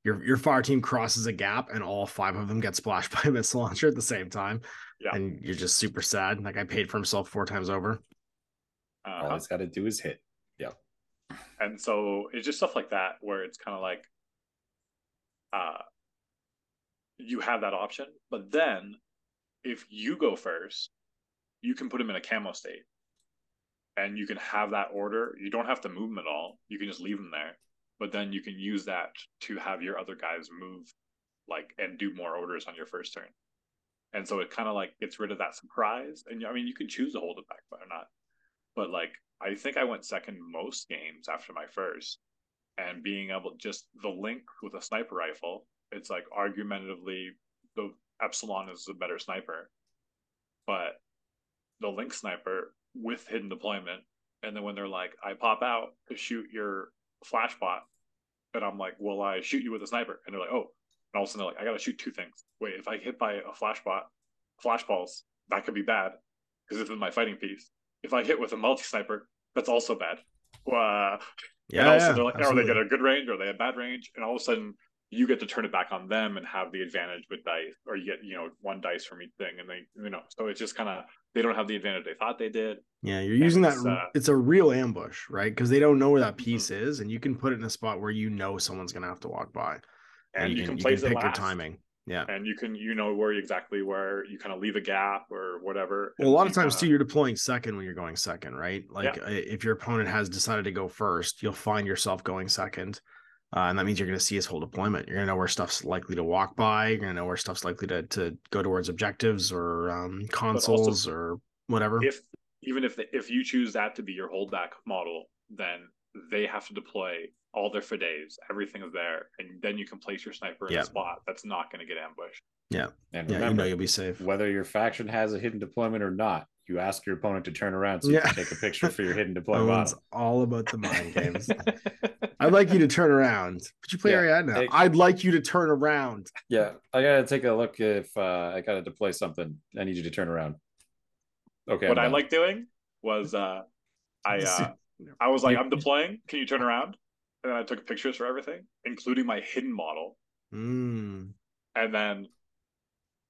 Your your fire team crosses a gap and all five of them get splashed by a missile launcher at the same time. Yeah. And you're just super sad. Like, I paid for himself four times over. Uh-huh. All he's got to do is hit. Yeah. And so it's just stuff like that where it's kind of like uh, you have that option. But then if you go first, you can put him in a camo state. And you can have that order. You don't have to move him at all. You can just leave him there. But then you can use that to have your other guys move like and do more orders on your first turn. And so it kind of like gets rid of that surprise. And I mean, you can choose to hold it back but or not. But like, I think I went second most games after my first. And being able just the link with a sniper rifle, it's like argumentatively the Epsilon is a better sniper. But the link sniper with hidden deployment. And then when they're like, I pop out to shoot your flashbot, and I'm like, well, I shoot you with a sniper, and they're like, oh, and all of a sudden they're like, I gotta shoot two things. Wait, if I get hit by a flashbot, flash balls, that could be bad because this is my fighting piece. If I hit with a multi sniper, that's also bad. Uh, yeah, and also yeah, they're like, absolutely. Are they got a good range? Or are they a bad range? And all of a sudden, you get to turn it back on them and have the advantage with dice, or you get you know one dice from each thing, and they you know so it's just kind of they don't have the advantage they thought they did. Yeah, you're and using it's, that. Uh, it's a real ambush, right? Because they don't know where that piece mm-hmm. is, and you can put it in a spot where you know someone's going to have to walk by, and, and you, you can, can, place you can pick it last. Your timing. Yeah, and you can you know where exactly where you kind of leave a gap or whatever. Well, a lot of times kinda... too, you're deploying second when you're going second, right? Like yeah. if your opponent has decided to go first, you'll find yourself going second. Uh, and that means you're going to see his whole deployment. You're going to know where stuff's likely to walk by. You're going to know where stuff's likely to, to go towards objectives or um, consoles also, or whatever. If even if the, if you choose that to be your holdback model, then they have to deploy all their fidays. Everything is there, and then you can place your sniper in yeah. a spot that's not going to get ambushed. Yeah, and remember, yeah, you know you'll be safe. Whether your faction has a hidden deployment or not, you ask your opponent to turn around so you yeah. can take a picture for your hidden deployment. It's all about the mind games. I'd like you to turn around. But you play yeah, Ariadna. Take... I'd like you to turn around. Yeah, I gotta take a look. If uh, I gotta deploy something, I need you to turn around. Okay. What I like doing was uh, I uh, I was like, I'm deploying. Can you turn around? And then I took pictures for everything, including my hidden model, mm. and then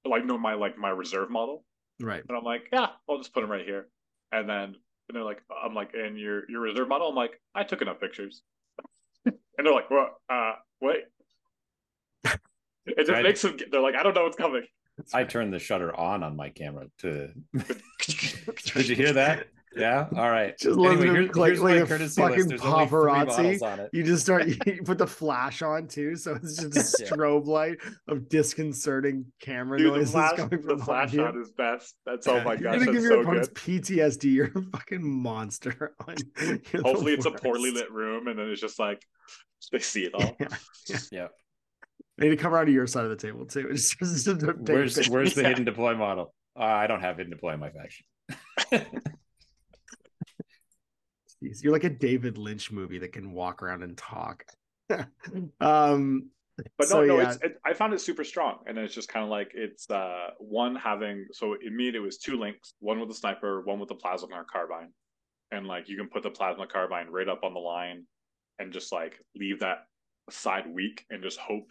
like no my like my reserve model. Right. And I'm like, yeah, I'll just put them right here. And then and they're like, I'm like, and your your reserve model? I'm like, I took enough pictures. And they're like, well, uh, wait. It just I makes them, they're like, I don't know what's coming. I turned the shutter on on my camera to. Did you hear that? Yeah. All right. Just anyway, here, like, here's like a fucking list. Paparazzi. On it. You just start. You put the flash on too, so it's just a strobe yeah. light of disconcerting camera Dude, noises flash, coming from the flash. You. On is best. That's all yeah. my gosh. You're gonna give your so opponents good. P T S D. You're a fucking monster. Hopefully, it's worst. A poorly lit room, and then it's just like they see it all. Yeah. yeah. yeah. I need to come around to your side of the table too. It's just a where's the, where's the yeah. hidden deploy model? Uh, I don't have hidden deploy in my faction. Jeez, you're like a David Lynch movie that can walk around and talk. um, but so, no, no, yeah. it's, it, I found it super strong, and it's just kind of like it's uh, one having. So in me, it was two links: one with the sniper, one with the plasma carbine, and like you can put the plasma carbine right up on the line, and just like leave that side weak, and just hope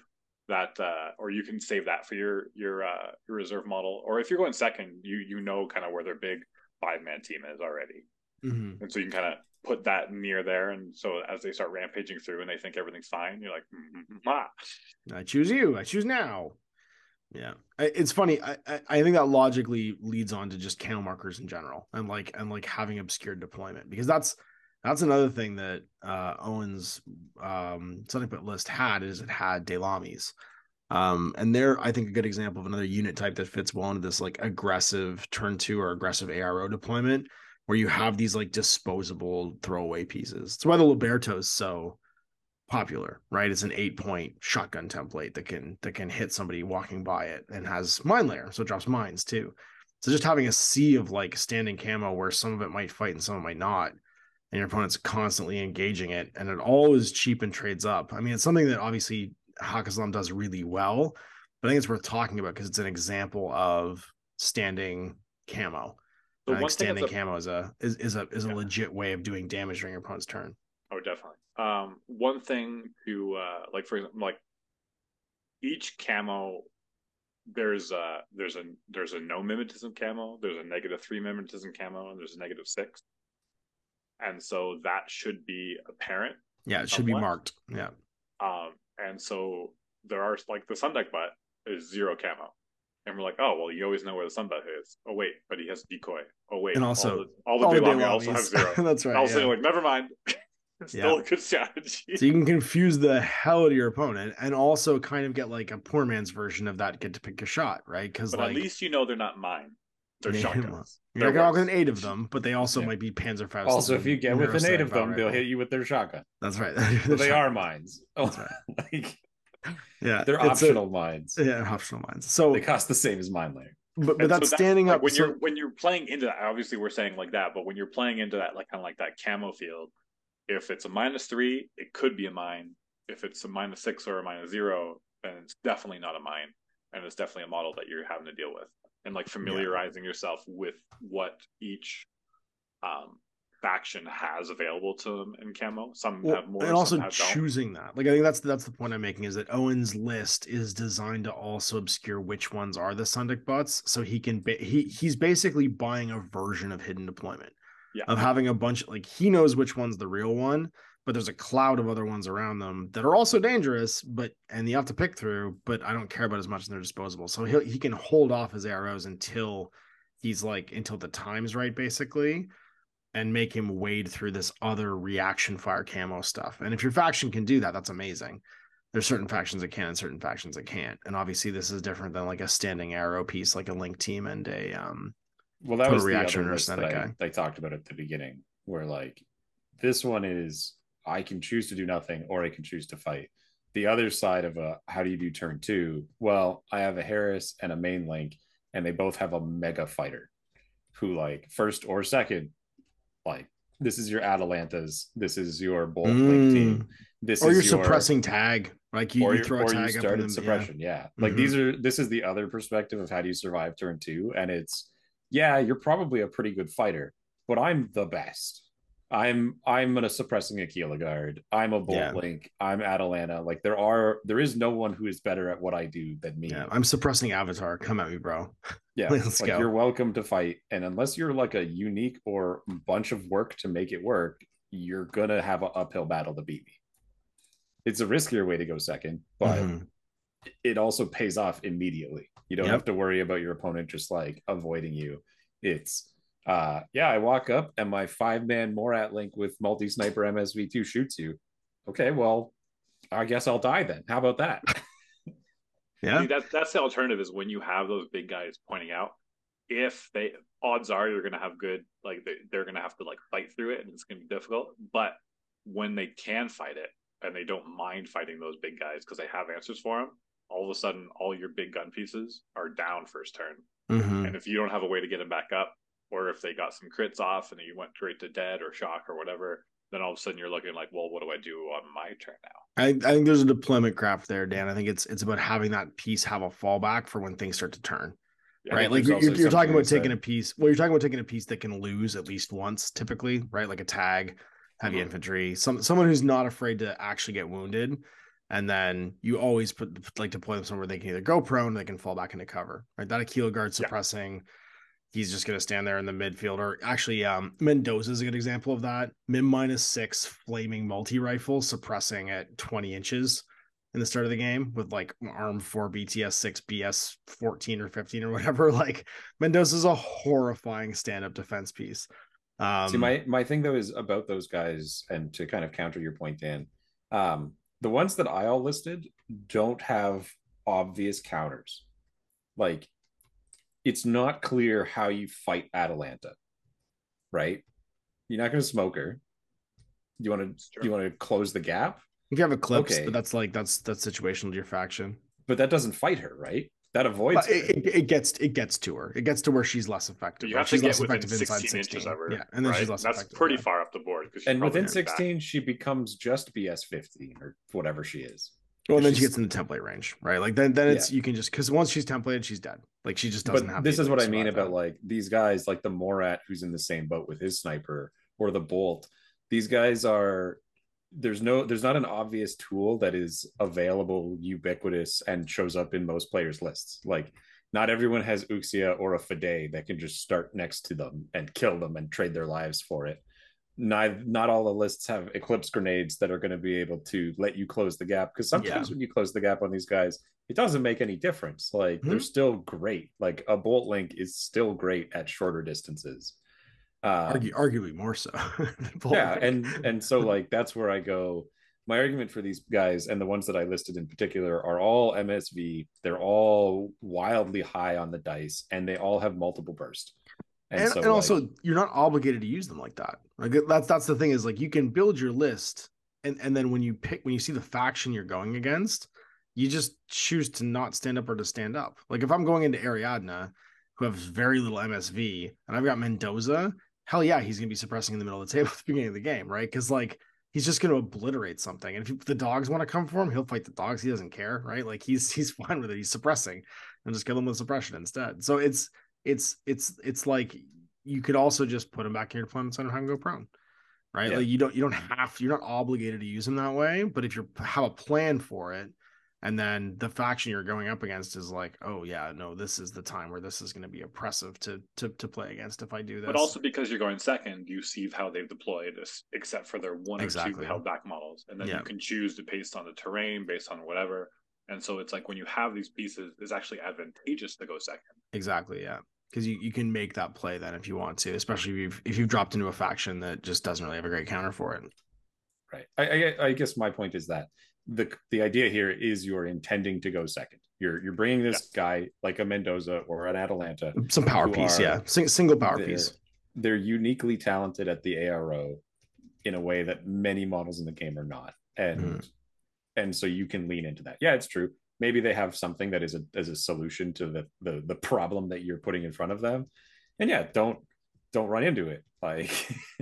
that, uh, or you can save that for your your uh, your reserve model, or if you're going second, you you know kind of where their big five man team is already, mm-hmm. and so you can kind of put that near there, and so as they start rampaging through and they think everything's fine, you're like, ah. I choose you. I choose now. Yeah, it's funny. I I think that logically leads on to just camo markers in general, and like and like having obscured deployment, because that's that's another thing that uh, Owen's um, Sundyk-but list had is it had Delamis, um, and they're I think a good example of another unit type that fits well into this like aggressive turn two or aggressive A R O deployment, where you have these like disposable throwaway pieces. That's why the Liberto is so popular, right? It's an eight point shotgun template that can that can hit somebody walking by it, and has mine layer, so it drops mines too. So just having a sea of like standing camo where some of it might fight and some of it might not, and your opponent's constantly engaging it, and it always cheap and trades up. I mean, it's something that obviously Haqqislam does really well, but I think it's worth talking about because it's an example of standing camo. So I think standing a, camo is a is, is a is yeah. a legit way of doing damage during your opponent's turn. Oh, definitely. Um, one thing to uh, like, for example, like each camo, there's a there's a there's a no mimetism camo, there's a negative three mimetism camo, and there's a negative six, and so that should be apparent. Yeah, it should somewhat. be marked. Yeah. Um, and so there are like the Sundyk-but is zero camo. And we're like, oh, well, you always know where the Sundyk-but is. Oh, wait, but he has decoy. Oh, wait. And also, all the, all the all day long, also have zero. That's right. Also, yeah. like, never mind. Still yeah. a good strategy. So you can confuse the hell out of your opponent, and also kind of get like a poor man's version of that get to pick a shot, right? Because like, at least you know they're not mine. They're shotguns. You're not going to get eight of them, but they also yeah. might be Panzerfaust. Also, if you get with an eight of them, right they'll now. hit you with their shotgun. That's right. So they are mines. Oh, that's right. like... yeah they're optional a, mines yeah optional mines so they cost the same as mine layer, but, but that's so that, standing like, up when so, you're when you're playing into that, obviously we're saying like that, but when you're playing into that like kind of like that camo field, if it's a minus three it could be a mine, if it's a minus six or a minus zero then it's definitely not a mine, and it's definitely a model that you're having to deal with, and like familiarizing yeah. yourself with what each um faction has available to them in camo. Some well, have more, and also have choosing don't. that. Like I think that's that's the point I'm making, is that Owen's list is designed to also obscure which ones are the Sundyk-buts, so he can be, he he's basically buying a version of hidden deployment, yeah. of having a bunch like he knows which one's the real one, but there's a cloud of other ones around them that are also dangerous, but and you have to pick through. But I don't care about as much as they're disposable, so he he can hold off his arrows until he's like until the time's right, basically. And make him wade through this other reaction fire camo stuff. And if your faction can do that, that's amazing. There's certain factions that can and certain factions that can't. And obviously this is different than like a standing arrow piece, like a link team and a um well that was the reaction or that guy. They talked about at the beginning, where like this one is I can choose to do nothing or I can choose to fight. The other side of a how do you do turn two? Well, I have a Harris and a main link, and they both have a mega fighter who like first or second. Like this is your Atalantas, this is your Bolt mm. link team, this or is your suppressing tag, like you, you throw a tag up in them, suppression, yeah. yeah. Like mm-hmm. these are this is the other perspective of how do you survive turn two, and it's yeah, you're probably a pretty good fighter, but I'm the best. I'm I'm a suppressing Aquila guard. I'm a Bolt yeah. link. I'm Atalanta. Like there are there is no one who is better at what I do than me. Yeah, I'm suppressing Avatar. Come at me, bro. Yeah, Let's like go. You're welcome to fight. And unless you're like a unique or bunch of work to make it work, you're gonna have an uphill battle to beat me. It's a riskier way to go second, but mm-hmm. it also pays off immediately. You don't yep. have to worry about your opponent just like avoiding you. It's Uh, yeah, I walk up and my five-man Morat link with multi-sniper M S V two shoots you. Okay, well, I guess I'll die then. How about that? yeah, Dude, that's that's the alternative is when you have those big guys pointing out. If they odds are you're going to have good, like they, they're going to have to like fight through it, and it's going to be difficult. But when they can fight it and they don't mind fighting those big guys because they have answers for them, all of a sudden all your big gun pieces are down first turn. Mm-hmm. And if you don't have a way to get them back up, or if they got some crits off and you went straight to dead or shock or whatever, then all of a sudden you're looking like, well, what do I do on my turn now? I, I think there's a deployment crap there, Dan. I think it's it's about having that piece have a fallback for when things start to turn. Yeah, right? Like you're, you're talking about taking a piece. Well, you're talking about taking a piece that can lose at least once, typically, right? Like a tag, heavy mm-hmm. infantry, some someone who's not afraid to actually get wounded. And then you always put like deploy them somewhere they can either go prone or they can fall back into cover. Right? That Aquila guard suppressing. Yeah. He's just going to stand there in the midfield. Or actually, um, Mendoza is a good example of that. Min minus six flaming multi-rifle suppressing at twenty inches in the start of the game with like arm four B T S six B S fourteen or fifteen or whatever. Like Mendoza's a horrifying stand-up defense piece. Um, See, my, my thing though is about those guys, and to kind of counter your point, Dan, um, the ones that I all listed don't have obvious counters. Like, it's not clear how you fight Atalanta, right? You're not going to smoke her. You want to you want to close the gap. If you have Eclipse, okay. But that's like that's that's situational to your faction. But that doesn't fight her, right? That avoids her. It, it, it gets it gets to her. It gets to where she's less effective. You have she's to get within sixteen inches of her. Yeah, and then right? she's less that's effective. That's pretty far up the board. And within sixteen, back. She becomes just B S fifteen or whatever she is. Well, then she gets in the template range, right? Like then, then it's yeah. you can just because once she's templated, she's dead. Like she just doesn't but have. This is what I mean about that. Like these guys, like the Morat, who's in the same boat with his sniper, or the Bolt. These guys are there's no there's not an obvious tool that is available, ubiquitous, and shows up in most players' lists. Like not everyone has Uxia or a Fiday that can just start next to them and kill them and trade their lives for it. Not, not all the lists have Eclipse grenades that are going to be able to let you close the gap. Because sometimes yeah. when you close the gap on these guys, it doesn't make any difference. Like mm-hmm. they're still great. Like a Bolt Link is still great at shorter distances. Uh, Argu- arguably more so. yeah, Link. and and so like that's where I go. My argument for these guys and the ones that I listed in particular are all M S V. They're all wildly high on the dice, and they all have multiple bursts. And, and, so, and like, also, you're not obligated to use them like that. Like that's that's the thing is like you can build your list, and, and then when you pick when you see the faction you're going against, you just choose to not stand up or to stand up. Like if I'm going into Ariadna, who has very little M S V, and I've got Mendoza, hell yeah, he's gonna be suppressing in the middle of the table at the beginning of the game, right? Because like he's just gonna obliterate something, and if the dogs want to come for him, he'll fight the dogs. He doesn't care, right? Like he's he's fine with it. He's suppressing, and just kill him with suppression instead. So it's. It's it's it's like you could also just put them back in your deployment center and have them go prone, right? Yeah. Like you don't you don't have to, you're not obligated to use them that way, but if you have a plan for it, and then the faction you're going up against is like, oh yeah, no, this is the time where this is going to be oppressive to to to play against if I do this. But also because you're going second, you see how they've deployed this, except for their one exactly. or two held back models, and then yeah. you can choose to based on the terrain, based on whatever. And so it's like when you have these pieces, it's actually advantageous to go second. Exactly, yeah. Because you, you can make that play then if you want to, especially if you've, if you've dropped into a faction that just doesn't really have a great counter for it. Right. I, I, I guess my point is that the the idea here is you're intending to go second. You're you're bringing this yeah. guy like a Mendoza or an Atalanta. Some power piece, yeah. Sing, single power they're, piece. They're uniquely talented at the A R O in a way that many models in the game are not. And... Mm. And so you can lean into that. Yeah, it's true. Maybe they have something that is a as a solution to the, the the problem that you're putting in front of them. And yeah, don't don't run into it. Like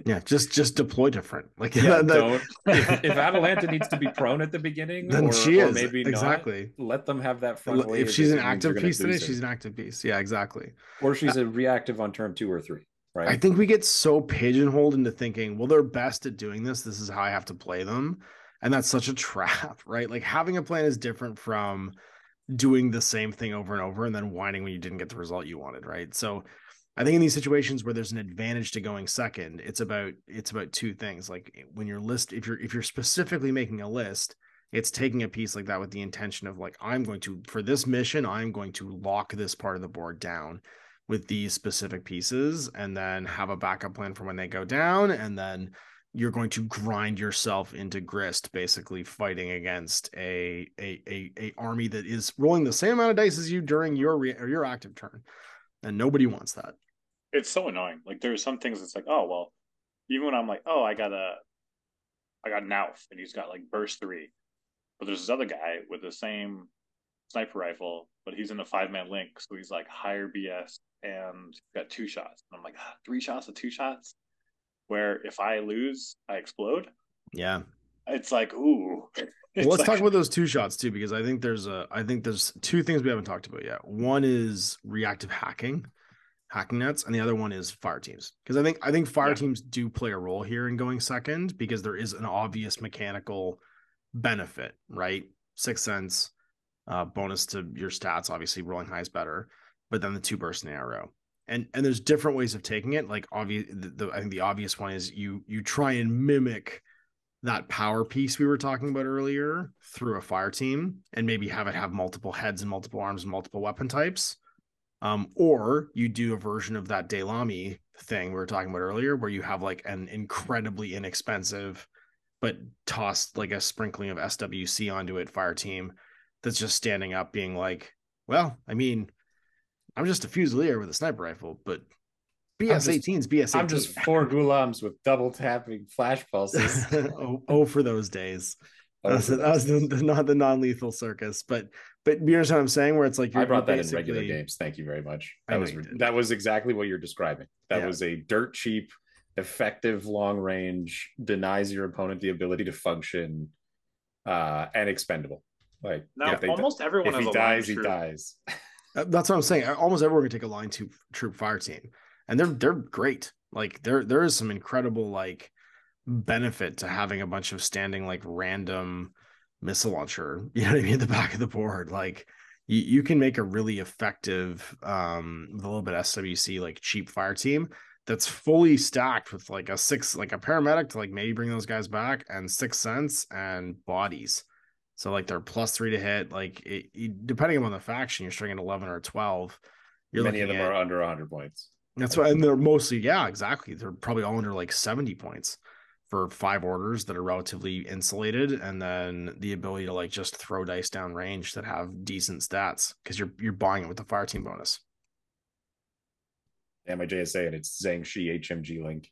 yeah, just just deploy different. Like yeah, the, don't if, if Atalanta needs to be prone at the beginning, then or, she is or maybe exactly. Not, let them have that front. If wave she's an active piece, then she's an active piece. Yeah, exactly. Or she's uh, a reactive on turn two or three. Right. I think we get so pigeonholed into thinking, well, they're best at doing this. This is how I have to play them. And that's such a trap, right? Like having a plan is different from doing the same thing over and over and then whining when you didn't get the result you wanted, right? So I think in these situations where there's an advantage to going second, it's about it's about two things. Like when your list, if you're if you're specifically making a list, it's taking a piece like that with the intention of like, I'm going to, for this mission, I'm going to lock this part of the board down with these specific pieces and then have a backup plan for when they go down, and then you're going to grind yourself into grist, basically fighting against a a a, a army that is rolling the same amount of dice as you during your re- or your active turn, and nobody wants that. It's so annoying. Like there's some things that's like, oh well, even when I'm like, oh I got a, I got an Nauf and he's got like burst three, but there's this other guy with the same sniper rifle, but he's in a five-man link, so he's like higher B S and got two shots. And I'm like, ah, three shots or two shots? Where if I lose, I explode. Yeah. It's like, ooh. It's well, let's like... talk about those two shots too, because I think there's a I think there's two things we haven't talked about yet. One is reactive hacking, hacking nets, and the other one is fire teams. Because I think I think fire yeah. teams do play a role here in going second, because there is an obvious mechanical benefit, right? Sixth sense, uh, bonus to your stats, obviously rolling high is better, but then the two burst in the arrow. And and there's different ways of taking it. Like obvious, the, the, I think the obvious one is you you try and mimic that power piece we were talking about earlier through a fire team, and maybe have it have multiple heads and multiple arms and multiple weapon types. Um, or you do a version of that Delamy thing we were talking about earlier, where you have like an incredibly inexpensive, but tossed like a sprinkling of S W C onto it fire team that's just standing up being like, well, I mean, I'm just a fusilier with a sniper rifle, but B S eighteen's B S eighteen. I'm just four Ghulams with double tapping flash pulses. oh, oh, for those days. Oh, that was, that was the, the, not the non-lethal circus, but but you understand what I'm saying? Where it's like you're, I brought you're that in regular games. Thank you very much. That was that was exactly what you're describing. That yeah. was a dirt cheap, effective long range, denies your opponent the ability to function, uh, and expendable. Like now, if they, almost everyone if has he a dies, line he dies. That's what I'm saying. Almost everyone can take a line two troop fire team, and they're they're great. Like there there is some incredible like benefit to having a bunch of standing like random missile launcher. You know what I mean? At the back of the board, like you, you can make a really effective um with a little bit of S W C like cheap fire team that's fully stacked with like a six like a paramedic to like maybe bring those guys back and sixth sense and bodies. So like they're plus three to hit. Like it, it, depending on the faction, you're starting at eleven or twelve. You're Many of them at, are under one hundred points. That's why, and they're mostly yeah, exactly. They're probably all under like seventy points for five orders that are relatively insulated, and then the ability to like just throw dice down range that have decent stats because you're you're buying it with the fire team bonus. Yeah, my J S A and it's Zhangxi H M G Link.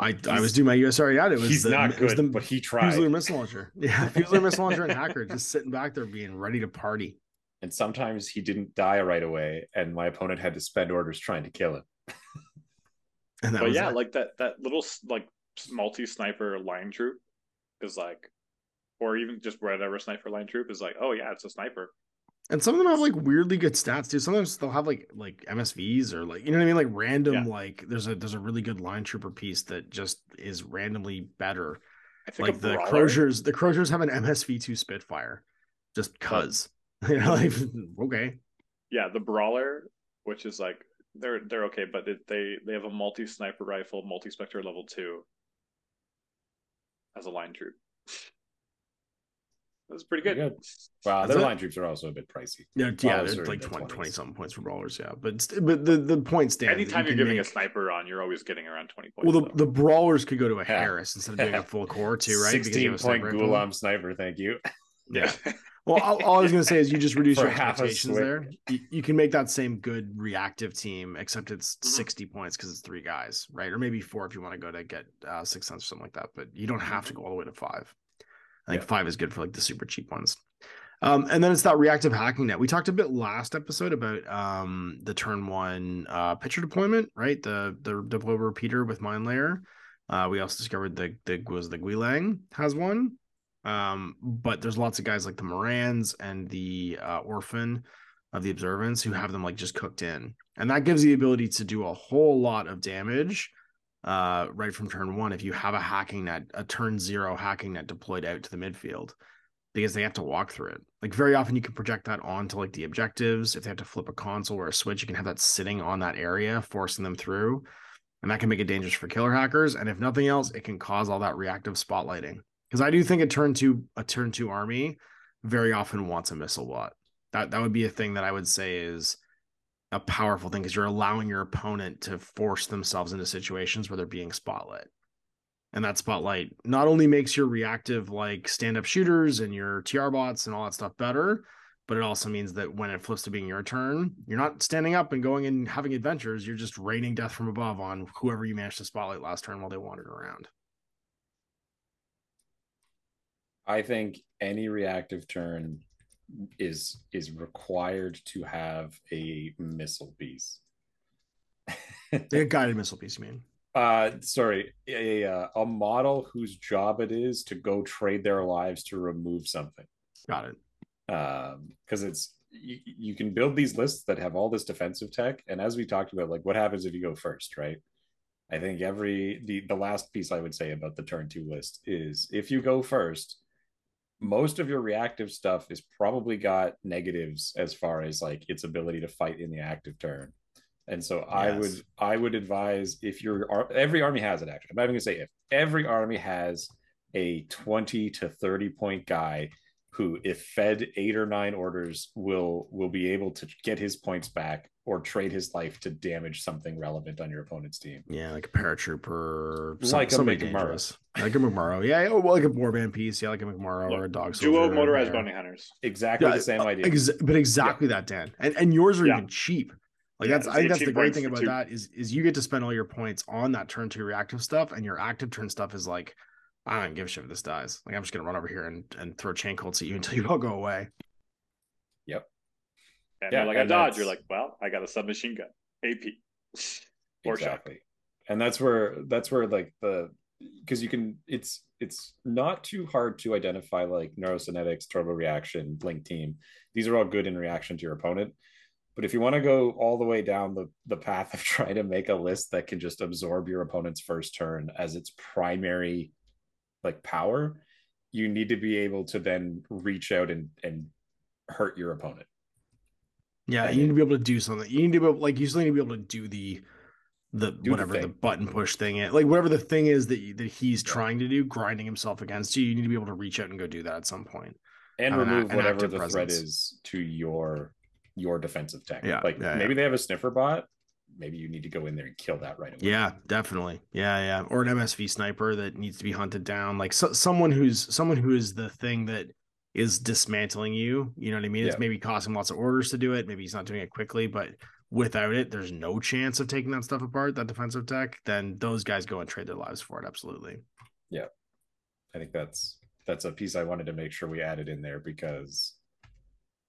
I, I was doing my U S R A. It was he's the, not good, it was the, but he tried. Fusilier missile launcher, yeah, fusilier missile launcher and hacker just sitting back there being ready to party. And sometimes he didn't die right away, and my opponent had to spend orders trying to kill him. And that but was yeah, that. like that that little like multi sniper line troop is like, or even just whatever sniper line troop is like, oh yeah, it's a sniper. And some of them have like weirdly good stats too. Sometimes they'll have like like M S Vs or like, you know what I mean, like random yeah. like there's a there's a really good line trooper piece that just is randomly better. I think like the Croziers, the Croziers have an M S V two Spitfire, just cause oh. you know like okay. Yeah, the Brawler, which is like they're they're okay, but they they have a multi sniper rifle, multi spectre level two as a line troop. That's pretty good. good. Wow, their line troops are also a bit pricey. Yeah, yeah, they're like twenty something points for brawlers. Yeah, but but the the point stands. Anytime you you're giving make... a sniper on, you're always getting around twenty points. Well, the, the brawlers could go to a Harris yeah. instead of doing a full core too, right? Sixteen point Ghulam sniper. Thank you. Yeah. Well, all, all I was gonna say is you just reduce your expectations there. You, you can make that same good reactive team, except it's mm-hmm. sixty points because it's three guys, right? Or maybe four if you want to go to get uh, six cents or something like that. But you don't have to go all the way to five. I think yeah. five is good for like the super cheap ones. Um, and then it's that reactive hacking net. We talked a bit last episode about um, the turn one uh, pitcher deployment, right? The the deploy repeater with mine layer. Uh, we also discovered the the was the Guilang has one, um, but there's lots of guys like the Morans and the uh, Orphan of the Observance who have them like just cooked in, and that gives the ability to do a whole lot of damage. Uh, right from turn one, if you have a hacking net, a turn zero hacking net deployed out to the midfield, because they have to walk through it. Like very often, you can project that onto like the objectives. If they have to flip a console or a switch, you can have that sitting on that area, forcing them through, and that can make it dangerous for killer hackers. And if nothing else, it can cause all that reactive spotlighting. Because I do think a turn two, a turn two army, very often wants a missile bot. That that would be a thing that I would say is a powerful thing, because you're allowing your opponent to force themselves into situations where they're being spotlight. And that spotlight not only makes your reactive like stand-up shooters and your T R bots and all that stuff better, but it also means that when it flips to being your turn, you're not standing up and going and having adventures. You're just raining death from above on whoever you managed to spotlight last turn while they wandered around. I think any reactive turn is is required to have a missile piece. A guided missile piece, you mean? Uh, sorry, a, a a model whose job it is to go trade their lives to remove something. Got it. Because um, it's you, you can build these lists that have all this defensive tech, and as we talked about, like what happens if you go first, right? I think every the the last piece I would say about the turn two list is if you go first, most of your reactive stuff is probably got negatives as far as like its ability to fight in the active turn. And so yes. I would I would advise if you're every army has it actually. I'm not even gonna say if every army has a twenty to thirty point guy who, if fed eight or nine orders, will will be able to get his points back or trade his life to damage something relevant on your opponent's team. Yeah, like a paratrooper, some, like, a like a McMurrow, like a McMurrow. Yeah, like a warband piece. Yeah, like a McMurrow yeah. or a dog soldier. Duo motorized bounty hunters. Exactly yeah, the same uh, idea. Ex- but exactly yeah. that, Dan. And and yours are yeah. even cheap. Like yeah, that's, I think that's the great thing about two. that is, is you get to spend all your points on that turn two reactive stuff, and your active turn stuff is like, I don't give a shit if this dies. Like I'm just gonna run over here and, and throw chain cults at you until you all go away. Yep. And yeah, like and I dodge. You're like, well, I got a submachine gun, A P, or exactly. Shot. And that's where that's where like the because you can it's it's not too hard to identify like neurocynetics, turbo reaction, blink team. These are all good in reaction to your opponent. But if you want to go all the way down the, the path of trying to make a list that can just absorb your opponent's first turn as its primary like power, you need to be able to then reach out and, and hurt your opponent. Yeah, and you need to be able to do something. You need to be able, like you still need to be able to do the the do whatever the, the button push thing is. Like whatever the thing is that you, that he's yeah. trying to do, grinding himself against you, you need to be able to reach out and go do that at some point. And um, remove an, whatever an the presence. threat is to your your defensive tech. Yeah, like yeah, maybe yeah. they have a sniffer bot. Maybe you need to go in there and kill that right away. Yeah, definitely. Yeah, yeah. Or an M S V sniper that needs to be hunted down. Like so, someone who's someone who is the thing that is dismantling you. You know what I mean? Yeah. It's maybe costing lots of orders to do it. Maybe he's not doing it quickly, but without it, there's no chance of taking that stuff apart, that defensive tech. Then those guys go and trade their lives for it. Absolutely. Yeah. I think that's that's a piece I wanted to make sure we added in there because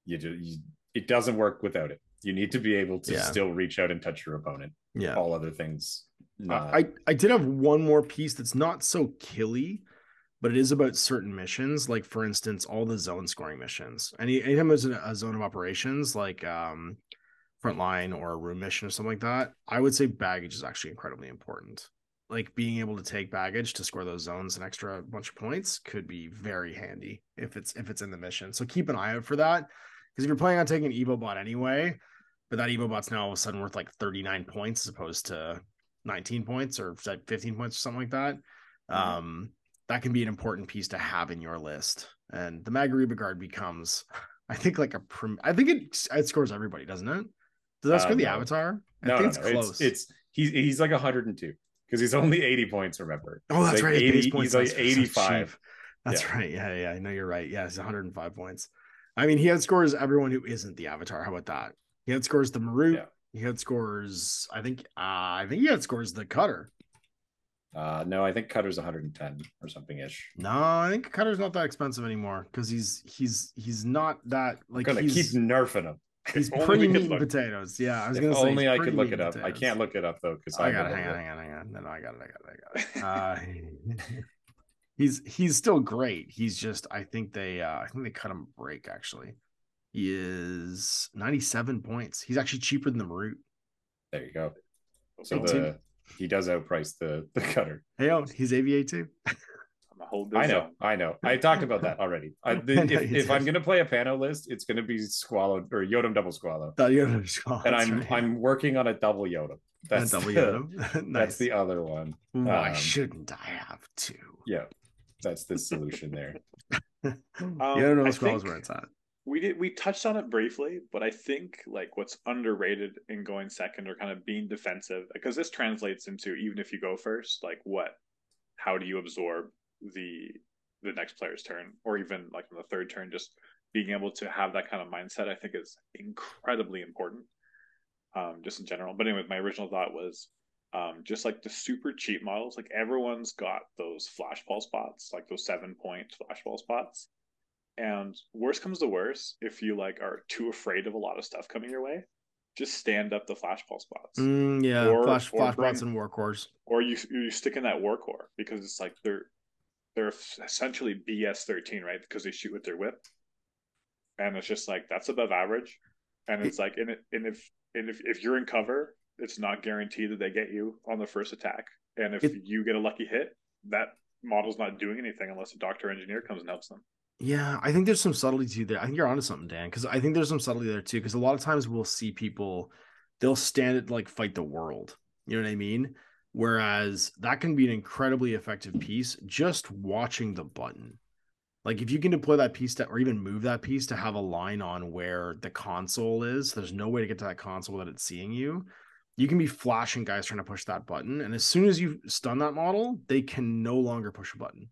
you do you it doesn't work without it. You need to be able to yeah. still reach out and touch your opponent. Yeah. All other things. Not... I, I did have one more piece that's not so killy, but it is about certain missions. Like, for instance, all the zone scoring missions. Any, anytime there's a, a zone of operations, like um, Frontline or a room mission or something like that, I would say baggage is actually incredibly important. Like, being able to take baggage to score those zones an extra bunch of points could be very handy if it's if it's in the mission. So keep an eye out for that. Because if you're planning on taking an Evo bot anyway, but that Evo bot's now all of a sudden worth like thirty-nine points as opposed to nineteen points or fifteen points or something like that, mm-hmm. um, that can be an important piece to have in your list. And the Magariba Guard becomes, I think, like a prim- I think it, it scores everybody, doesn't it? Does that uh, score the no. Avatar? I no, think no, it's no. close. It's, it's he's he's like one hundred two because he's only eighty points. Remember? Oh, that's like right. eighty, he's points like eighty-five. That's yeah. right. Yeah, yeah. I know you're right. Yeah, it's one hundred five points. I mean, he outscores everyone who isn't the Avatar. How about that? He outscores the Marut. Yeah. He outscores, I think, uh, I think he outscores the Cutter. Uh, no, I think Cutter's one hundred ten or something ish. No, I think Cutter's not that expensive anymore because he's he's he's not that like gonna he's, keep nerfing him. He's if pretty meat and potatoes. Yeah, I was if gonna say. Only I could look it up. Potatoes. I can't look it up though because I, I got it. Hang on, hang on, hang on. No, no, I got it. I got it. I got it. Uh, He's he's still great. He's just I think they uh, I think they cut him a break actually. He is ninety-seven points. He's actually cheaper than the Marut. There you go. So the, he does outprice the the Cutter. Hey, oh, he's A V A too. I know, up. I know. I talked about that already. I, the, I know, if, if I'm gonna play a Pano list, it's gonna be Squalo or Yodam double Squalo. Yodam Squalo. And I'm right. I'm working on a double Yodam. That's double Yodam. Nice. That's the other one. Why um, shouldn't I have two? Yeah. That's the solution there. um, yeah, no, Squall's where it's at. We did. We touched on it briefly, but I think like what's underrated in going second or kind of being defensive, because this translates into even if you go first, like what, how do you absorb the the next player's turn, or even like on the third turn, just being able to have that kind of mindset, I think is incredibly important, um, just in general. But anyway, my original thought was. Um, just like the super cheap models, like everyone's got those flashball spots, like those seven point flashball spots, And worst comes to worst, if you like are too afraid of a lot of stuff coming your way, just stand up the flash pulse bots. Mm, yeah, or, flash, or flash bring, bots and war cores. Or you you stick in that war core because it's like they're they're essentially B S thirteen, right? Because they shoot with their whip, and it's just like that's above average. And it's like and, it, and if and if if you're in cover, it's not guaranteed that they get you on the first attack. And if it, you get a lucky hit, that model's not doing anything unless a doctor engineer comes and helps them. Yeah, I think there's some subtlety there. I think you're onto something, Dan, because I think there's some subtlety there too. Because a lot of times we'll see people, they'll stand it like fight the world. You know what I mean? Whereas that can be an incredibly effective piece just watching the button. Like if you can deploy that piece to, or even move that piece to have a line on where the console is, there's no way to get to that console without it seeing you. You can be flashing guys trying to push that button. And as soon as you stun that model, they can no longer push a button.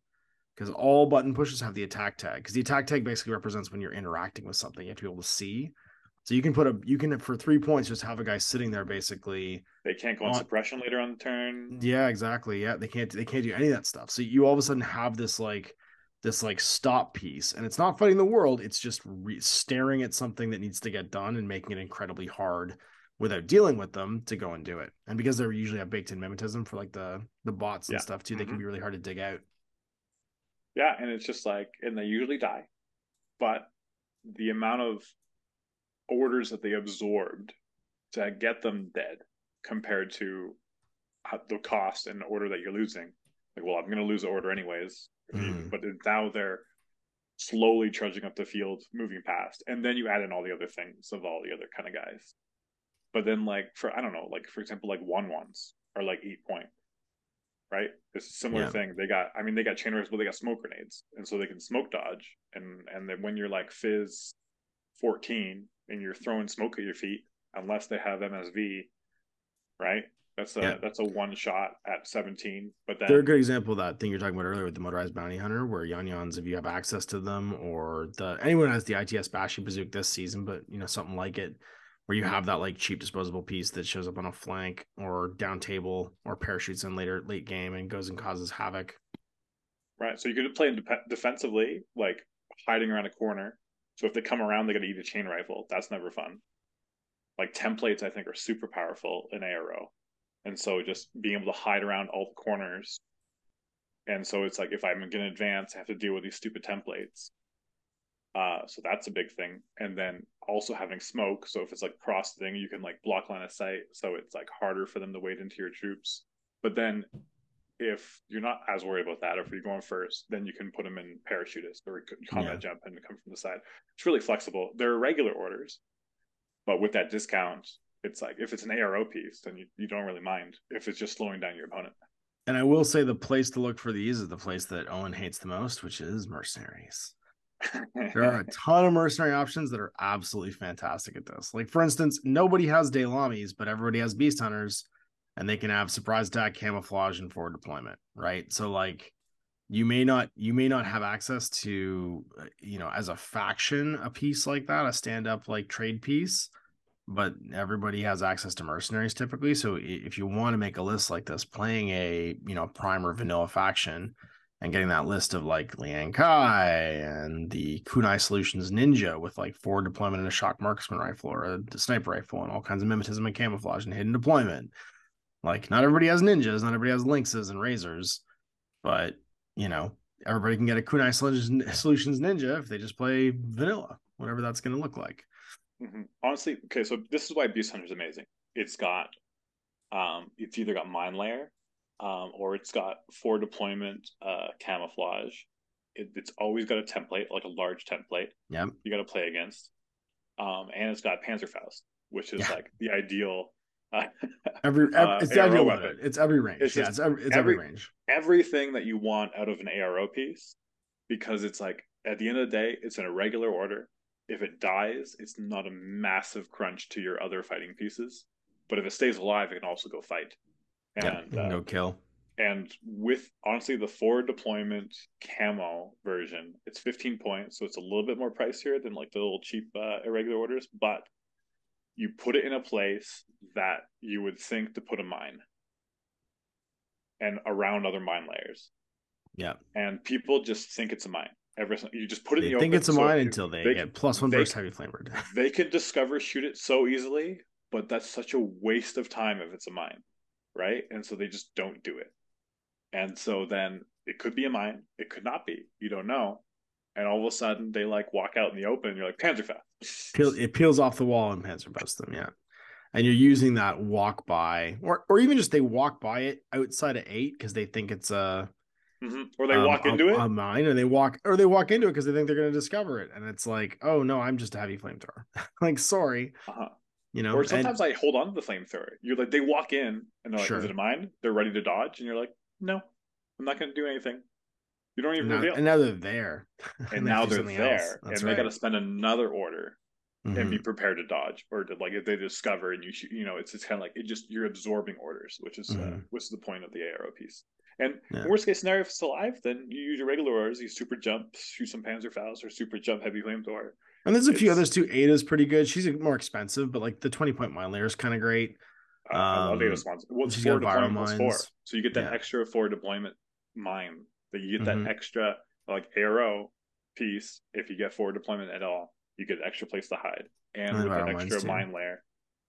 Because all button pushes have the attack tag. Because the attack tag basically represents when you're interacting with something. You have to be able to see. So you can put a, you can, for three points, just have a guy sitting there basically. They can't go on, on suppression later on the turn. Yeah, exactly. Yeah, they can't, they can't do any of that stuff. So you all of a sudden have this like, this like stop piece. And it's not fighting the world. It's just re- staring at something that needs to get done and making it incredibly hard without dealing with them to go and do it. And because they usually have baked in mimetism for like the, the bots and yeah. stuff too, they mm-hmm. can be really hard to dig out. Yeah, and it's just like, and they usually die, but the amount of orders that they absorbed to get them dead compared to the cost and the order that you're losing, like, well, I'm going to lose the order anyways, mm. but now they're slowly trudging up the field, moving past, and then you add in all the other things of all the other kind of guys. But then, like, for, I don't know, like, for example, like, one-ones are, like, eight point. Right, it's a similar yeah. thing. They got, I mean, they got chain rifles, but they got smoke grenades, and so they can smoke dodge. And and then when you're like Fizz fourteen and you're throwing smoke at your feet, unless they have M S V, right? That's a yeah. that's a one shot at seventeen. But then, they're a good example of that thing you're talking about earlier with the motorized bounty hunter, where Yan Yans, if you have access to them, or the anyone has the I T S Bashi Bazook this season, but you know something like it, where you have that like cheap disposable piece that shows up on a flank or down table or parachutes in later late game and goes and causes havoc. Right. So you could play de- defensively, like hiding around a corner. So if they come around, they got to eat a chain rifle. That's never fun. Like templates, I think, are super powerful in A R O. And so just being able to hide around all the corners. And so it's like, if I'm going to advance, I have to deal with these stupid templates. Uh, so that's a big thing. And then also having smoke. So if it's like cross thing, you can like block line of sight. So it's like harder for them to wade into your troops. But then if you're not as worried about that, or if you're going first, then you can put them in parachutist or combat yeah. jump and come from the side. It's really flexible. There are regular orders, but with that discount, it's like, if it's an A R O piece, then you, you don't really mind if it's just slowing down your opponent. And I will say the place to look for these is the place that Owen hates the most, which is mercenaries. There are a ton of mercenary options that are absolutely fantastic at this. Like, for instance, nobody has Delamis, but everybody has beast hunters, and they can have surprise attack, camouflage, and forward deployment, right? So like you may not you may not have access to, you know, as a faction, a piece like that, a stand-up like trade piece, but everybody has access to mercenaries typically. So if you want to make a list like this, playing a, you know, prime or vanilla faction and getting that list of like Liang Kai and the Kunai Solutions Ninja with like forward deployment and a shock marksman rifle or a sniper rifle and all kinds of mimetism and camouflage and hidden deployment. Like, not everybody has ninjas, not everybody has lynxes and razors, but you know, everybody can get a Kunai Solutions Ninja if they just play vanilla, whatever that's going to look like. Mm-hmm. Honestly, okay, so this is why Beast Hunter is amazing. It's got, um, it's either got Mind Layer, Um, or it's got forward deployment, uh, camouflage. It, it's always got a template, like a large template. Yeah, you got to play against. Um, and it's got Panzerfaust, which is yeah. like the ideal. Uh, every, every uh, it's the ideal weapon. It's every range. It's, yeah, it's, every, it's every, every range. Everything that you want out of an A R O piece, because it's like at the end of the day, it's in a regular order. If it dies, it's not a massive crunch to your other fighting pieces. But if it stays alive, it can also go fight. And yeah, no uh, kill. And with, honestly, the forward deployment camo version, it's fifteen points, so it's a little bit more pricier than like the little cheap uh, irregular orders, but you put it in a place that you would think to put a mine and around other mine layers. Yeah. And people just think it's a mine. Every you just put it they in the think open. It's a so mine until they, they get plus one burst heavy flamered. They could discover shoot it so easily, but that's such a waste of time if it's a mine, right? And so they just don't do it. And so then it could be a mine, it could not be. You don't know. And all of a sudden they like walk out in the open. And you're like Panzerfaust. Peel, it peels off the wall and Panzerfaust them, yeah. And you're using that walk by, or or even just they walk by it outside of eight because they think it's a. Mm-hmm. Or they um, walk into a, it, a mine, and they walk, or they walk into it because they think they're going to discover it, and it's like, oh no, I'm just a heavy flamethrower. Like, sorry, uh-huh. you know. Or sometimes and, I hold on to the flamethrower. You're like, they walk in, and they're like, sure. is it a mine? They're ready to dodge, and you're like, no, I'm not going to do anything. You don't even now, reveal. And now they're there, and now they're there, and right. they got to spend another order mm-hmm. and be prepared to dodge, or to, like if they discover and you shoot, you know, it's it's kind of like it just you're absorbing orders, which is mm-hmm. uh, which is the point of the A R O piece. And yeah. worst case scenario, if it's alive, then you use your regular orders. You super jump, shoot some Panzerfaust, or super jump heavy flamethrower. And there's a it's, few others too. Ada's pretty good. She's more expensive, but like the twenty point mine layer is kind of great. Um, I love Ada's ones. Well, she's four got deployment four. So you get that yeah. extra four deployment mine. That you get mm-hmm. that extra like arrow piece. If you get four deployment at all, you get an extra place to hide. And, and with that extra mine layer,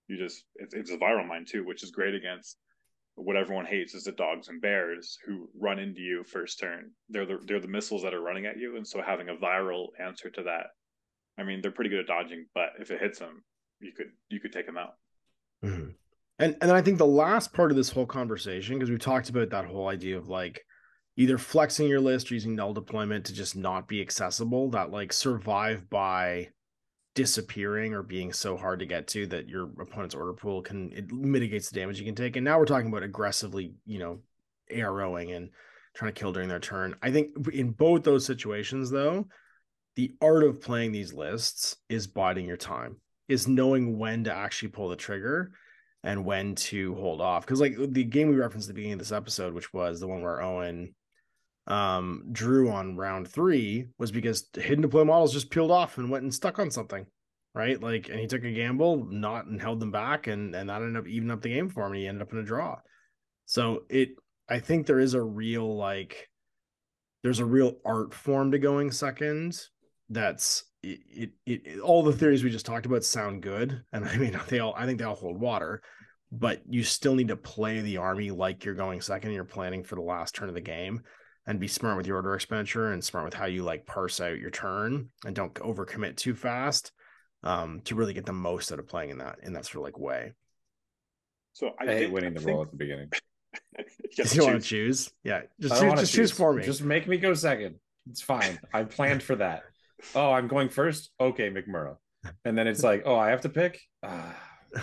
you just it's, it's a viral mine too, which is great against. What everyone hates is the dogs and bears who run into you first turn. They're the they're the missiles that are running at you, and so having a viral answer to that. I mean, they're pretty good at dodging, but if it hits them, you could you could take them out. Mm-hmm. And and then I think the last part of this whole conversation, because we talked about that whole idea of like either flexing your list or using null deployment to just not be accessible, that like survive by disappearing or being so hard to get to that your opponent's order pool can it mitigates the damage you can take. And now we're talking about aggressively, you know, AROing and trying to kill during their turn. I think in both those situations, though, the art of playing these lists is biding your time, is knowing when to actually pull the trigger and when to hold off. Because like the game we referenced at the beginning of this episode, which was the one where Owen um drew on round three, was because hidden deploy models just peeled off and went and stuck on something, right? Like, and he took a gamble not and held them back, and and that ended up evening up the game for him, and he ended up in a draw. So it I think there is a real like there's a real art form to going second. That's it, it, it all the theories we just talked about sound good, and I mean they all I think they all hold water, but you still need to play the army like you're going second and you're planning for the last turn of the game. And be smart with your order expenditure and smart with how you like parse out your turn, and don't overcommit too fast um, to really get the most out of playing in that in that sort of like way. So I, I hate winning the think... roll at the beginning. Just you choose. Want to choose? Yeah, just, choose, just choose. choose for me. Just make me go second. It's fine. I planned for that. Oh, I'm going first. Okay, McMurrow. And then it's like, oh, I have to pick. Uh...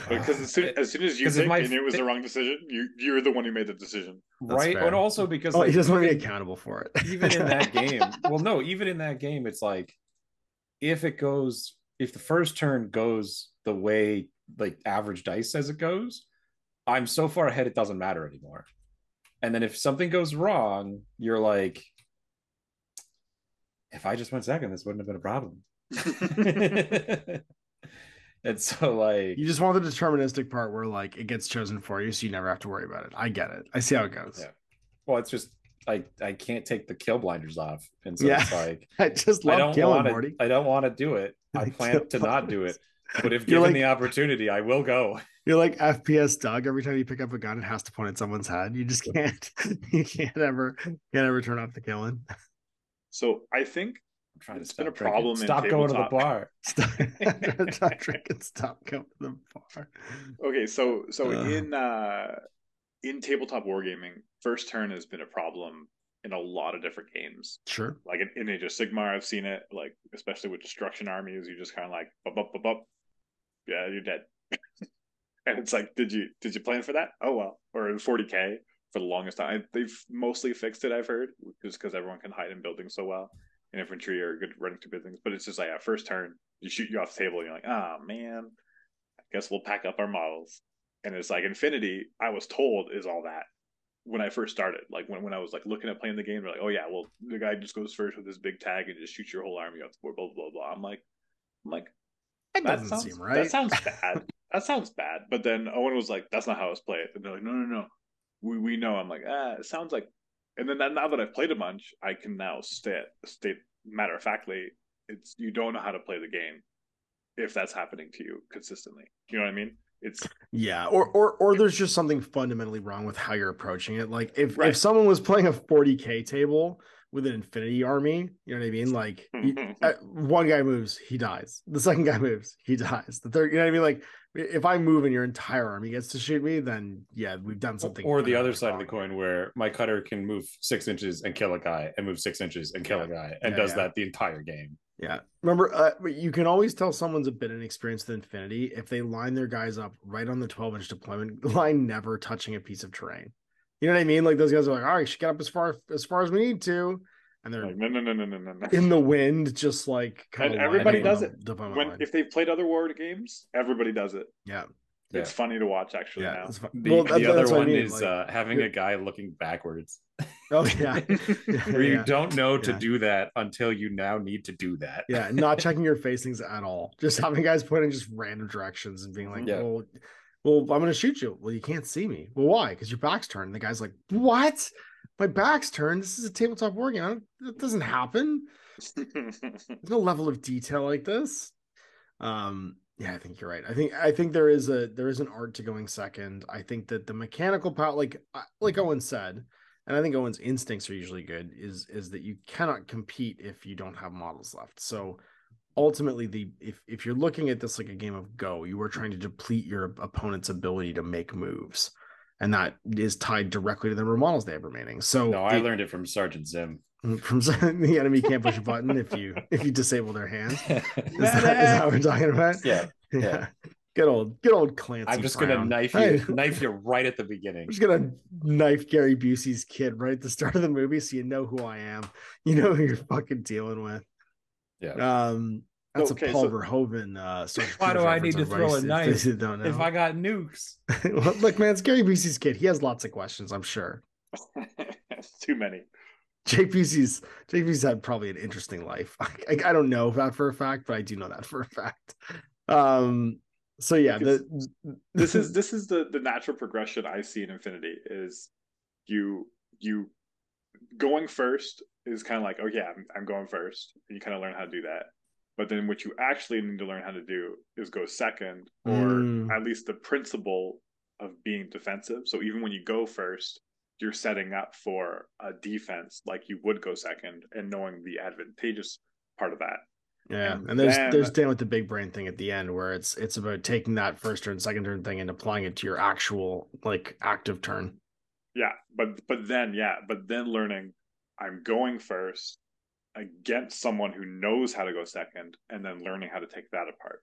Because as soon as, soon as you picked my, and it was it, the wrong decision, you, you're the one who made the decision. Right? And also because... Oh, like, he doesn't want to be accountable for it. Even in that game... Well, no, even in that game, it's like, if it goes... If the first turn goes the way, like, average dice says it goes, I'm so far ahead it doesn't matter anymore. And then if something goes wrong, you're like, if I just went second, this wouldn't have been a problem. And so, like, you just want the deterministic part where, like, it gets chosen for you, so you never have to worry about it. I get it. I see how it goes. Yeah. Well, it's just I I can't take the kill blinders off, and so yeah. it's like I just love I don't killing wanna, Morty. I don't want to do it. I plan to not do it, but if given like, the opportunity, I will go. You're like F P S Doug. Every time you pick up a gun, it has to point at someone's head. You just can't. You can't ever can't ever turn off the killing. So I think. I'm trying it's to been a drinking. Problem. Stop in going to the bar. Stop, stop drinking. Stop going to the bar. Okay, so so uh, in uh, in tabletop wargaming, first turn has been a problem in a lot of different games. Sure, like in, in Age of Sigmar, I've seen it. Like especially with destruction armies, you just kind of like bup bup bup bup. Yeah, you're dead. And it's like, did you did you plan for that? Oh well. Or in forty K for the longest time, they've mostly fixed it. I've heard just because everyone can hide in buildings so well. And infantry are good running through big things, but it's just like at first turn you shoot you off the table and you're like, ah, oh, man, I guess we'll pack up our models. And it's like Infinity, I was told, is all that when I first started. Like when, when I was like looking at playing the game, they're like, oh yeah, well the guy just goes first with his big tag and just shoots your whole army up the board, blah blah blah. I'm like, I'm like, that, that doesn't sounds, seem right. That sounds bad. That sounds bad. But then Owen was like, that's not how it's played. And they're like, no no no, we we know. I'm like, ah, it sounds like. And then that, now that I've played a bunch, I can now state, state matter-of-factly, it's you don't know how to play the game if that's happening to you consistently. You know what I mean? It's yeah, or or or there's just something fundamentally wrong with how you're approaching it. Like if, right. if someone was playing a forty K table with an infinity army, you know what I mean? Like you, uh, one guy moves, he dies. The second guy moves, he dies. The third, you know what I mean? Like if I move and your entire army gets to shoot me, then yeah, we've done something. Or the other side of the coin where my cutter can move six inches and kill a guy, and move six inches and kill yeah. a guy, and yeah, does yeah. that the entire game. Yeah. Remember, uh, you can always tell someone's been inexperienced with Infinity if they line their guys up right on the twelve inch deployment line, never touching a piece of terrain. You know what I mean? Like those guys are like, all right, should get up as far as far as we need to, and they're like, no, no, no, no, no, no, in the wind, just like kind and of everybody does it. When, if they've played other war games, everybody does it. Yeah, it's yeah. funny to watch actually. Yeah, now. It's fun. The, well, that's, the other that's one I mean. is like, uh, having a guy looking backwards. Oh yeah, where you yeah. don't know to yeah. do that until you now need to do that. Yeah, not checking your facings at all. Just having guys pointing just random directions and being like, yeah. well. Well, I'm going to shoot you. Well, you can't see me. Well, why? Because your back's turned. And the guy's like, what? My back's turned? This is a tabletop war game. That doesn't happen. There's no level of detail like this. Um, yeah, I think you're right. I think I think there is a there is an art to going second. I think that the mechanical power, like like Owen said, and I think Owen's instincts are usually good, is is that you cannot compete if you don't have models left. So ultimately, the if, if you're looking at this like a game of Go, you are trying to deplete your opponent's ability to make moves, and that is tied directly to the number of models they have remaining. So no, I it, learned it from Sergeant Zim. From the enemy can't push a button if you if you disable their hands. Is that, is that what we're talking about? Yeah, yeah. yeah. Good old, good old Clancy. I'm just Brown. gonna knife you, knife you right at the beginning. I'm just gonna knife Gary Busey's kid right at the start of the movie, so you know who I am. You know who you're fucking dealing with. Yeah. Um, that's okay, a Paul so, Verhoeven. Uh, so why do I need to throw a knife if I got nukes? Well, look, man, it's Gary Busey's kid. He has lots of questions, I'm sure. Too many. Jake Busey's Jake Busey's had probably an interesting life. I, I, I don't know that for a fact, but I do know that for a fact. Um, so yeah, the, this is this is the the natural progression I see in Infinity is you you going first. Is kind of like, oh yeah, I'm, I'm going first. And you kind of learn how to do that. But then what you actually need to learn how to do is go second, or mm. at least the principle of being defensive. So even when you go first, you're setting up for a defense like you would go second and knowing the advantageous part of that. Yeah, and, and there's then, there's Dan with the big brain thing at the end where it's it's about taking that first turn, second turn thing and applying it to your actual like active turn. Yeah, but but then yeah, but then learning I'm going first against someone who knows how to go second and then learning how to take that apart.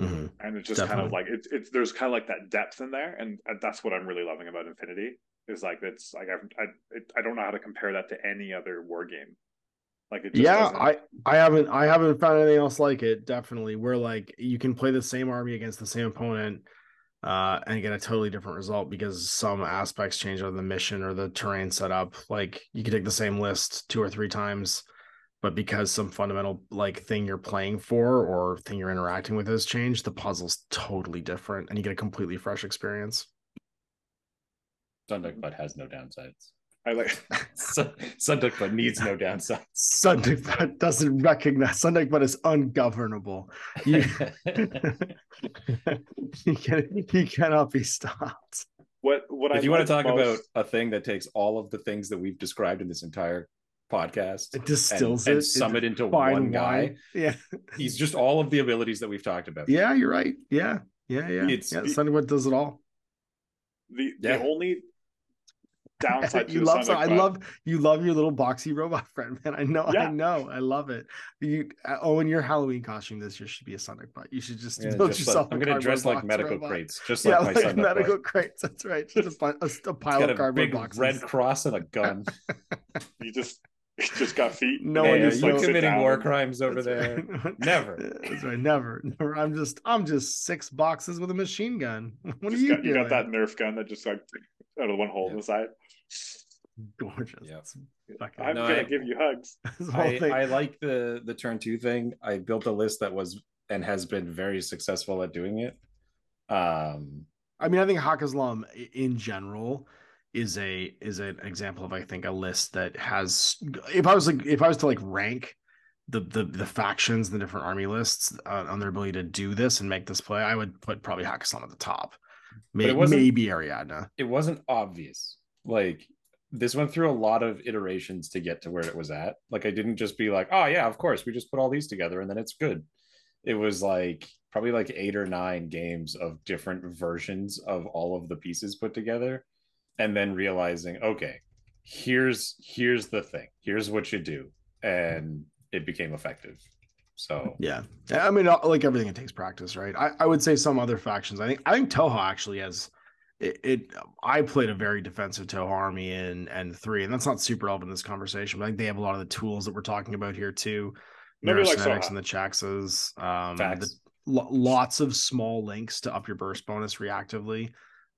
Mm-hmm. And it's just Definitely. kind of like, it's, it's, there's kind of like that depth in there. And that's what I'm really loving about Infinity is like, it's like, I've, I, it, I don't know how to compare that to any other war game. Like it just yeah, doesn't... I, I haven't, I haven't found anything else like it. Definitely. Where like you can play the same army against the same opponent uh, and get a totally different result because some aspects change on the mission or the terrain setup. Like you can take the same list two or three times, but because some fundamental like thing you're playing for or thing you're interacting with has changed, the puzzle's totally different and you get a completely fresh experience. Sundyk-but has no downsides. I like Sundyk-but needs no downsides. Sundyk-but doesn't recognize Sundyk-but is ungovernable. You, you, can, you cannot be stopped. What what if I you want to talk most... about a thing that takes all of the things that we've described in this entire podcast, it distills and, it and sum it, it into one guy. Yeah, he's just all of the abilities that we've talked about. Yeah, you're right. Yeah, yeah, yeah. It's yeah, Sundyk-but does it all. The the yeah. only. Downside you love so I love you love your little boxy robot friend, man. I know, yeah. I know, I love it. You oh, in your Halloween costume this year should be a Sundyk-but. You should just yeah, build just yourself. Like, I'm gonna dress like medical robot. crates, just yeah, like my like medical butt. crates. That's right. Just a, a, a pile of a cardboard big boxes, red cross, and a gun. you just you just got feet. No yeah, one is yeah, like committing war crimes over that's there. Right. Never. That's right. Never. Never. I'm just I'm just six boxes with a machine gun. What just are you got, doing? You got that Nerf gun that just like out of one hole in the side. Gorgeous. Yep. I'm no, gonna I, give you hugs. I, I like the the turn two thing. I built a list that was and has been very successful at doing it. Um, I mean, I think Haqqislam in general is a is an example of I think a list that has. If I was like, if I was to like rank the the, the factions, the different army lists uh, on their ability to do this and make this play, I would put probably Haqqislam at the top. Maybe, maybe Ariadna. It wasn't obvious. Like, this went through a lot of iterations to get to where it was at. Like, I didn't just be like, oh yeah, of course, we just put all these together and then it's good. It was like probably like eight or nine games of different versions of all of the pieces put together, and then realizing, okay, here's here's the thing, here's what you do, and it became effective. So yeah, I mean, like everything, it takes practice, right? I, I would say some other factions. I think I think Tohaa actually has it, it. I played a very defensive Tohaa army in and three, and that's not super relevant in this conversation. But I think they have a lot of the tools that we're talking about here too. Neurosynetics and the Chaxes, um, the, lo- lots of small links to up your burst bonus reactively.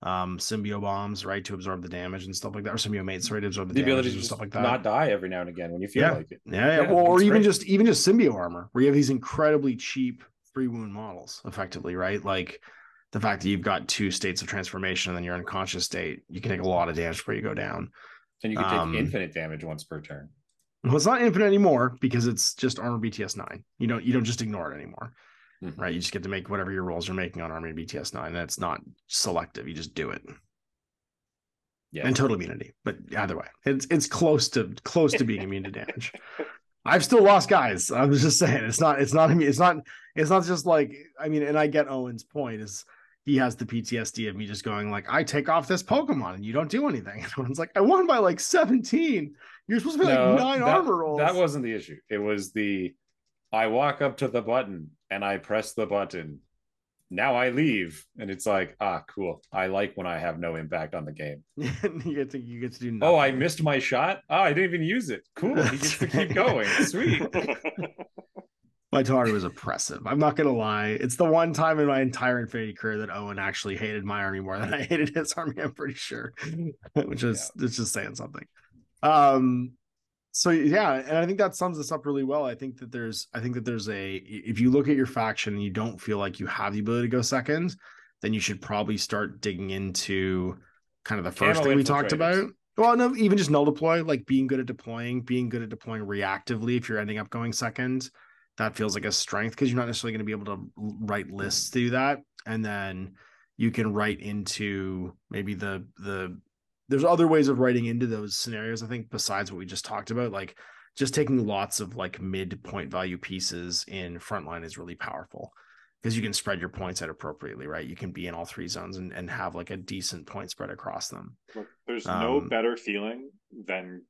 Um, symbio bombs, right, to absorb the damage and stuff like that, or symbio mates, right, to absorb the, the damage and just stuff like that. Not die every now and again when you feel yeah. like it. Yeah, yeah. yeah well, or even great. just even just symbio armor, where you have these incredibly cheap free wound models, effectively, right? Like the fact that you've got two states of transformation and then your unconscious state, you can take a lot of damage before you go down. And you can um, take infinite damage once per turn. Well, it's not infinite anymore because it's just armor B T S nine. You don't you don't just ignore it anymore. Mm-hmm. Right, you just get to make whatever your rolls are making on Army B T S nine. That's not selective; you just do it. Yeah, and total immunity. But either way, it's it's close to close to being immune to damage. I've still lost guys. I was just saying, it's not it's not it's not it's not just like I mean. And I get Owen's point is he has the P T S D of me just going like, I take off this Pokemon and you don't do anything. And Owen's like, I won by like seventeen. You're supposed to be no, like nine that, armor rolls. That wasn't the issue. It was the I walk up to the button. And I press the button. Now I leave. And it's like, ah, cool. I like when I have no impact on the game. you, get to, you get to do nothing. Oh, I missed my shot? Oh, I didn't even use it. Cool. He gets to keep going. Sweet. My Tohaa was oppressive. I'm not going to lie. It's the one time in my entire Infinity career that Owen actually hated my army more than I hated his army, I'm pretty sure. Which is yeah. it's just saying something. Um So yeah, and I think that sums this up really well. I think that there's, I think that there's a, if you look at your faction and you don't feel like you have the ability to go second, then you should probably start digging into kind of the first thing we talked about. Well, no, even just null deploy, like being good at deploying, being good at deploying reactively. If you're ending up going second, that feels like a strength because you're not necessarily going to be able to write lists to do that, and then you can write into maybe the the. There's other ways of writing into those scenarios, I think, besides what we just talked about. Like just taking lots of like mid-point value pieces in Frontline is really powerful because you can spread your points out appropriately, right? You can be in all three zones and, and have like a decent point spread across them. Look, there's um, no better feeling than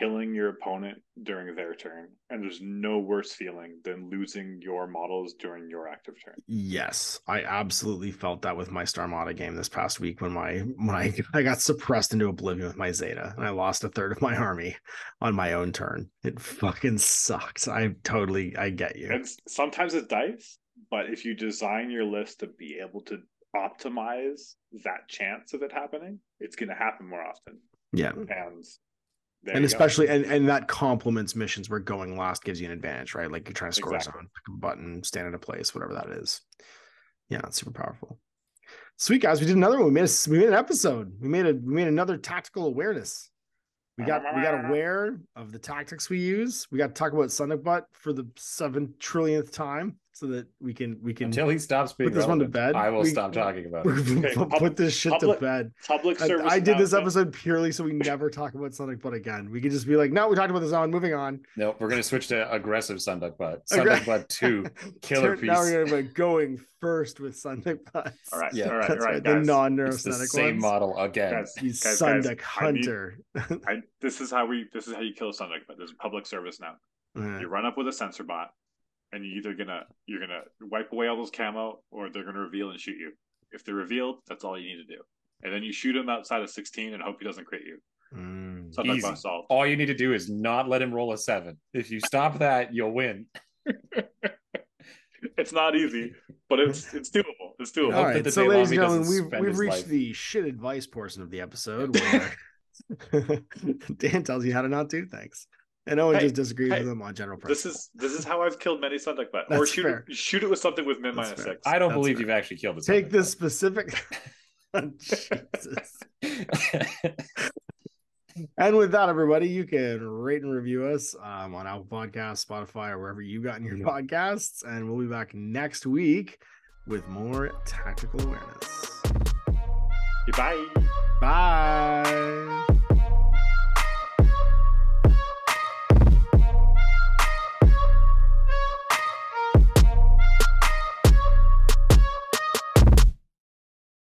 killing your opponent during their turn, and there's no worse feeling than losing your models during your active turn. Yes, I absolutely felt that with my Starmada game this past week when my my I got suppressed into oblivion with my Zeta and I lost a third of my army on my own turn. It fucking sucks. I totally I get you. It's, sometimes it's dice, but if you design your list to be able to optimize that chance of it happening, it's going to happen more often. Yeah, and There and especially, go. and and that complements missions where going last gives you an advantage, right? Like you're trying to score exactly. a zone, pick a button, stand in a place, whatever that is. Yeah, it's super powerful. Sweet guys, we did another one. We made a, we made an episode. We made a we made another tactical awareness. We got we got aware of the tactics we use. We got to talk about Sundyk-but for the seven trillionth time, so that we can we can until he stops being put this relevant. one to bed. I will we, stop talking about it. Okay, put public, this shit public, to bed. Public service. I, I did this episode purely so we never talk about Sundyk-but again. We could just be like, no, we talked about this on. Moving on. No, we're gonna switch to aggressive Sundyk-but. Sundyk-but two killer piece. Now we're gonna be going first with Sundyk-but. All right, yeah, all right, all right. Guys, the non-neurosynthetic ones. Same model again. He's Sundyk Hunter. I need, I, this is how we. This is how you kill Sundyk-but. There's public service now. Mm. You run up with a sensor bot. And you're either gonna you're gonna wipe away all those camo, or they're gonna reveal and shoot you. If they're revealed, that's all you need to do. And then you shoot him outside of sixteen and hope he doesn't crit you. Mm, Something easy. Solved. All you need to do is not let him roll a seven. If you stop that, you'll win. It's not easy, but it's it's doable. It's doable. All right, so ladies and gentlemen, we've we've reached life. the shit advice portion of the episode where Dan tells you how to not do things. And Owen hey, just disagrees hey, with him on general principle. This is this is how I've killed many Sundyk-but. Or shoot fair. shoot it with something with min minus six. I don't That's believe fair. you've actually killed it. Take this specific. Jesus. And with that, everybody, you can rate and review us um, on Apple Podcasts, Spotify, or wherever you've gotten your podcasts. And we'll be back next week with more Tactical Awareness. Goodbye. Bye.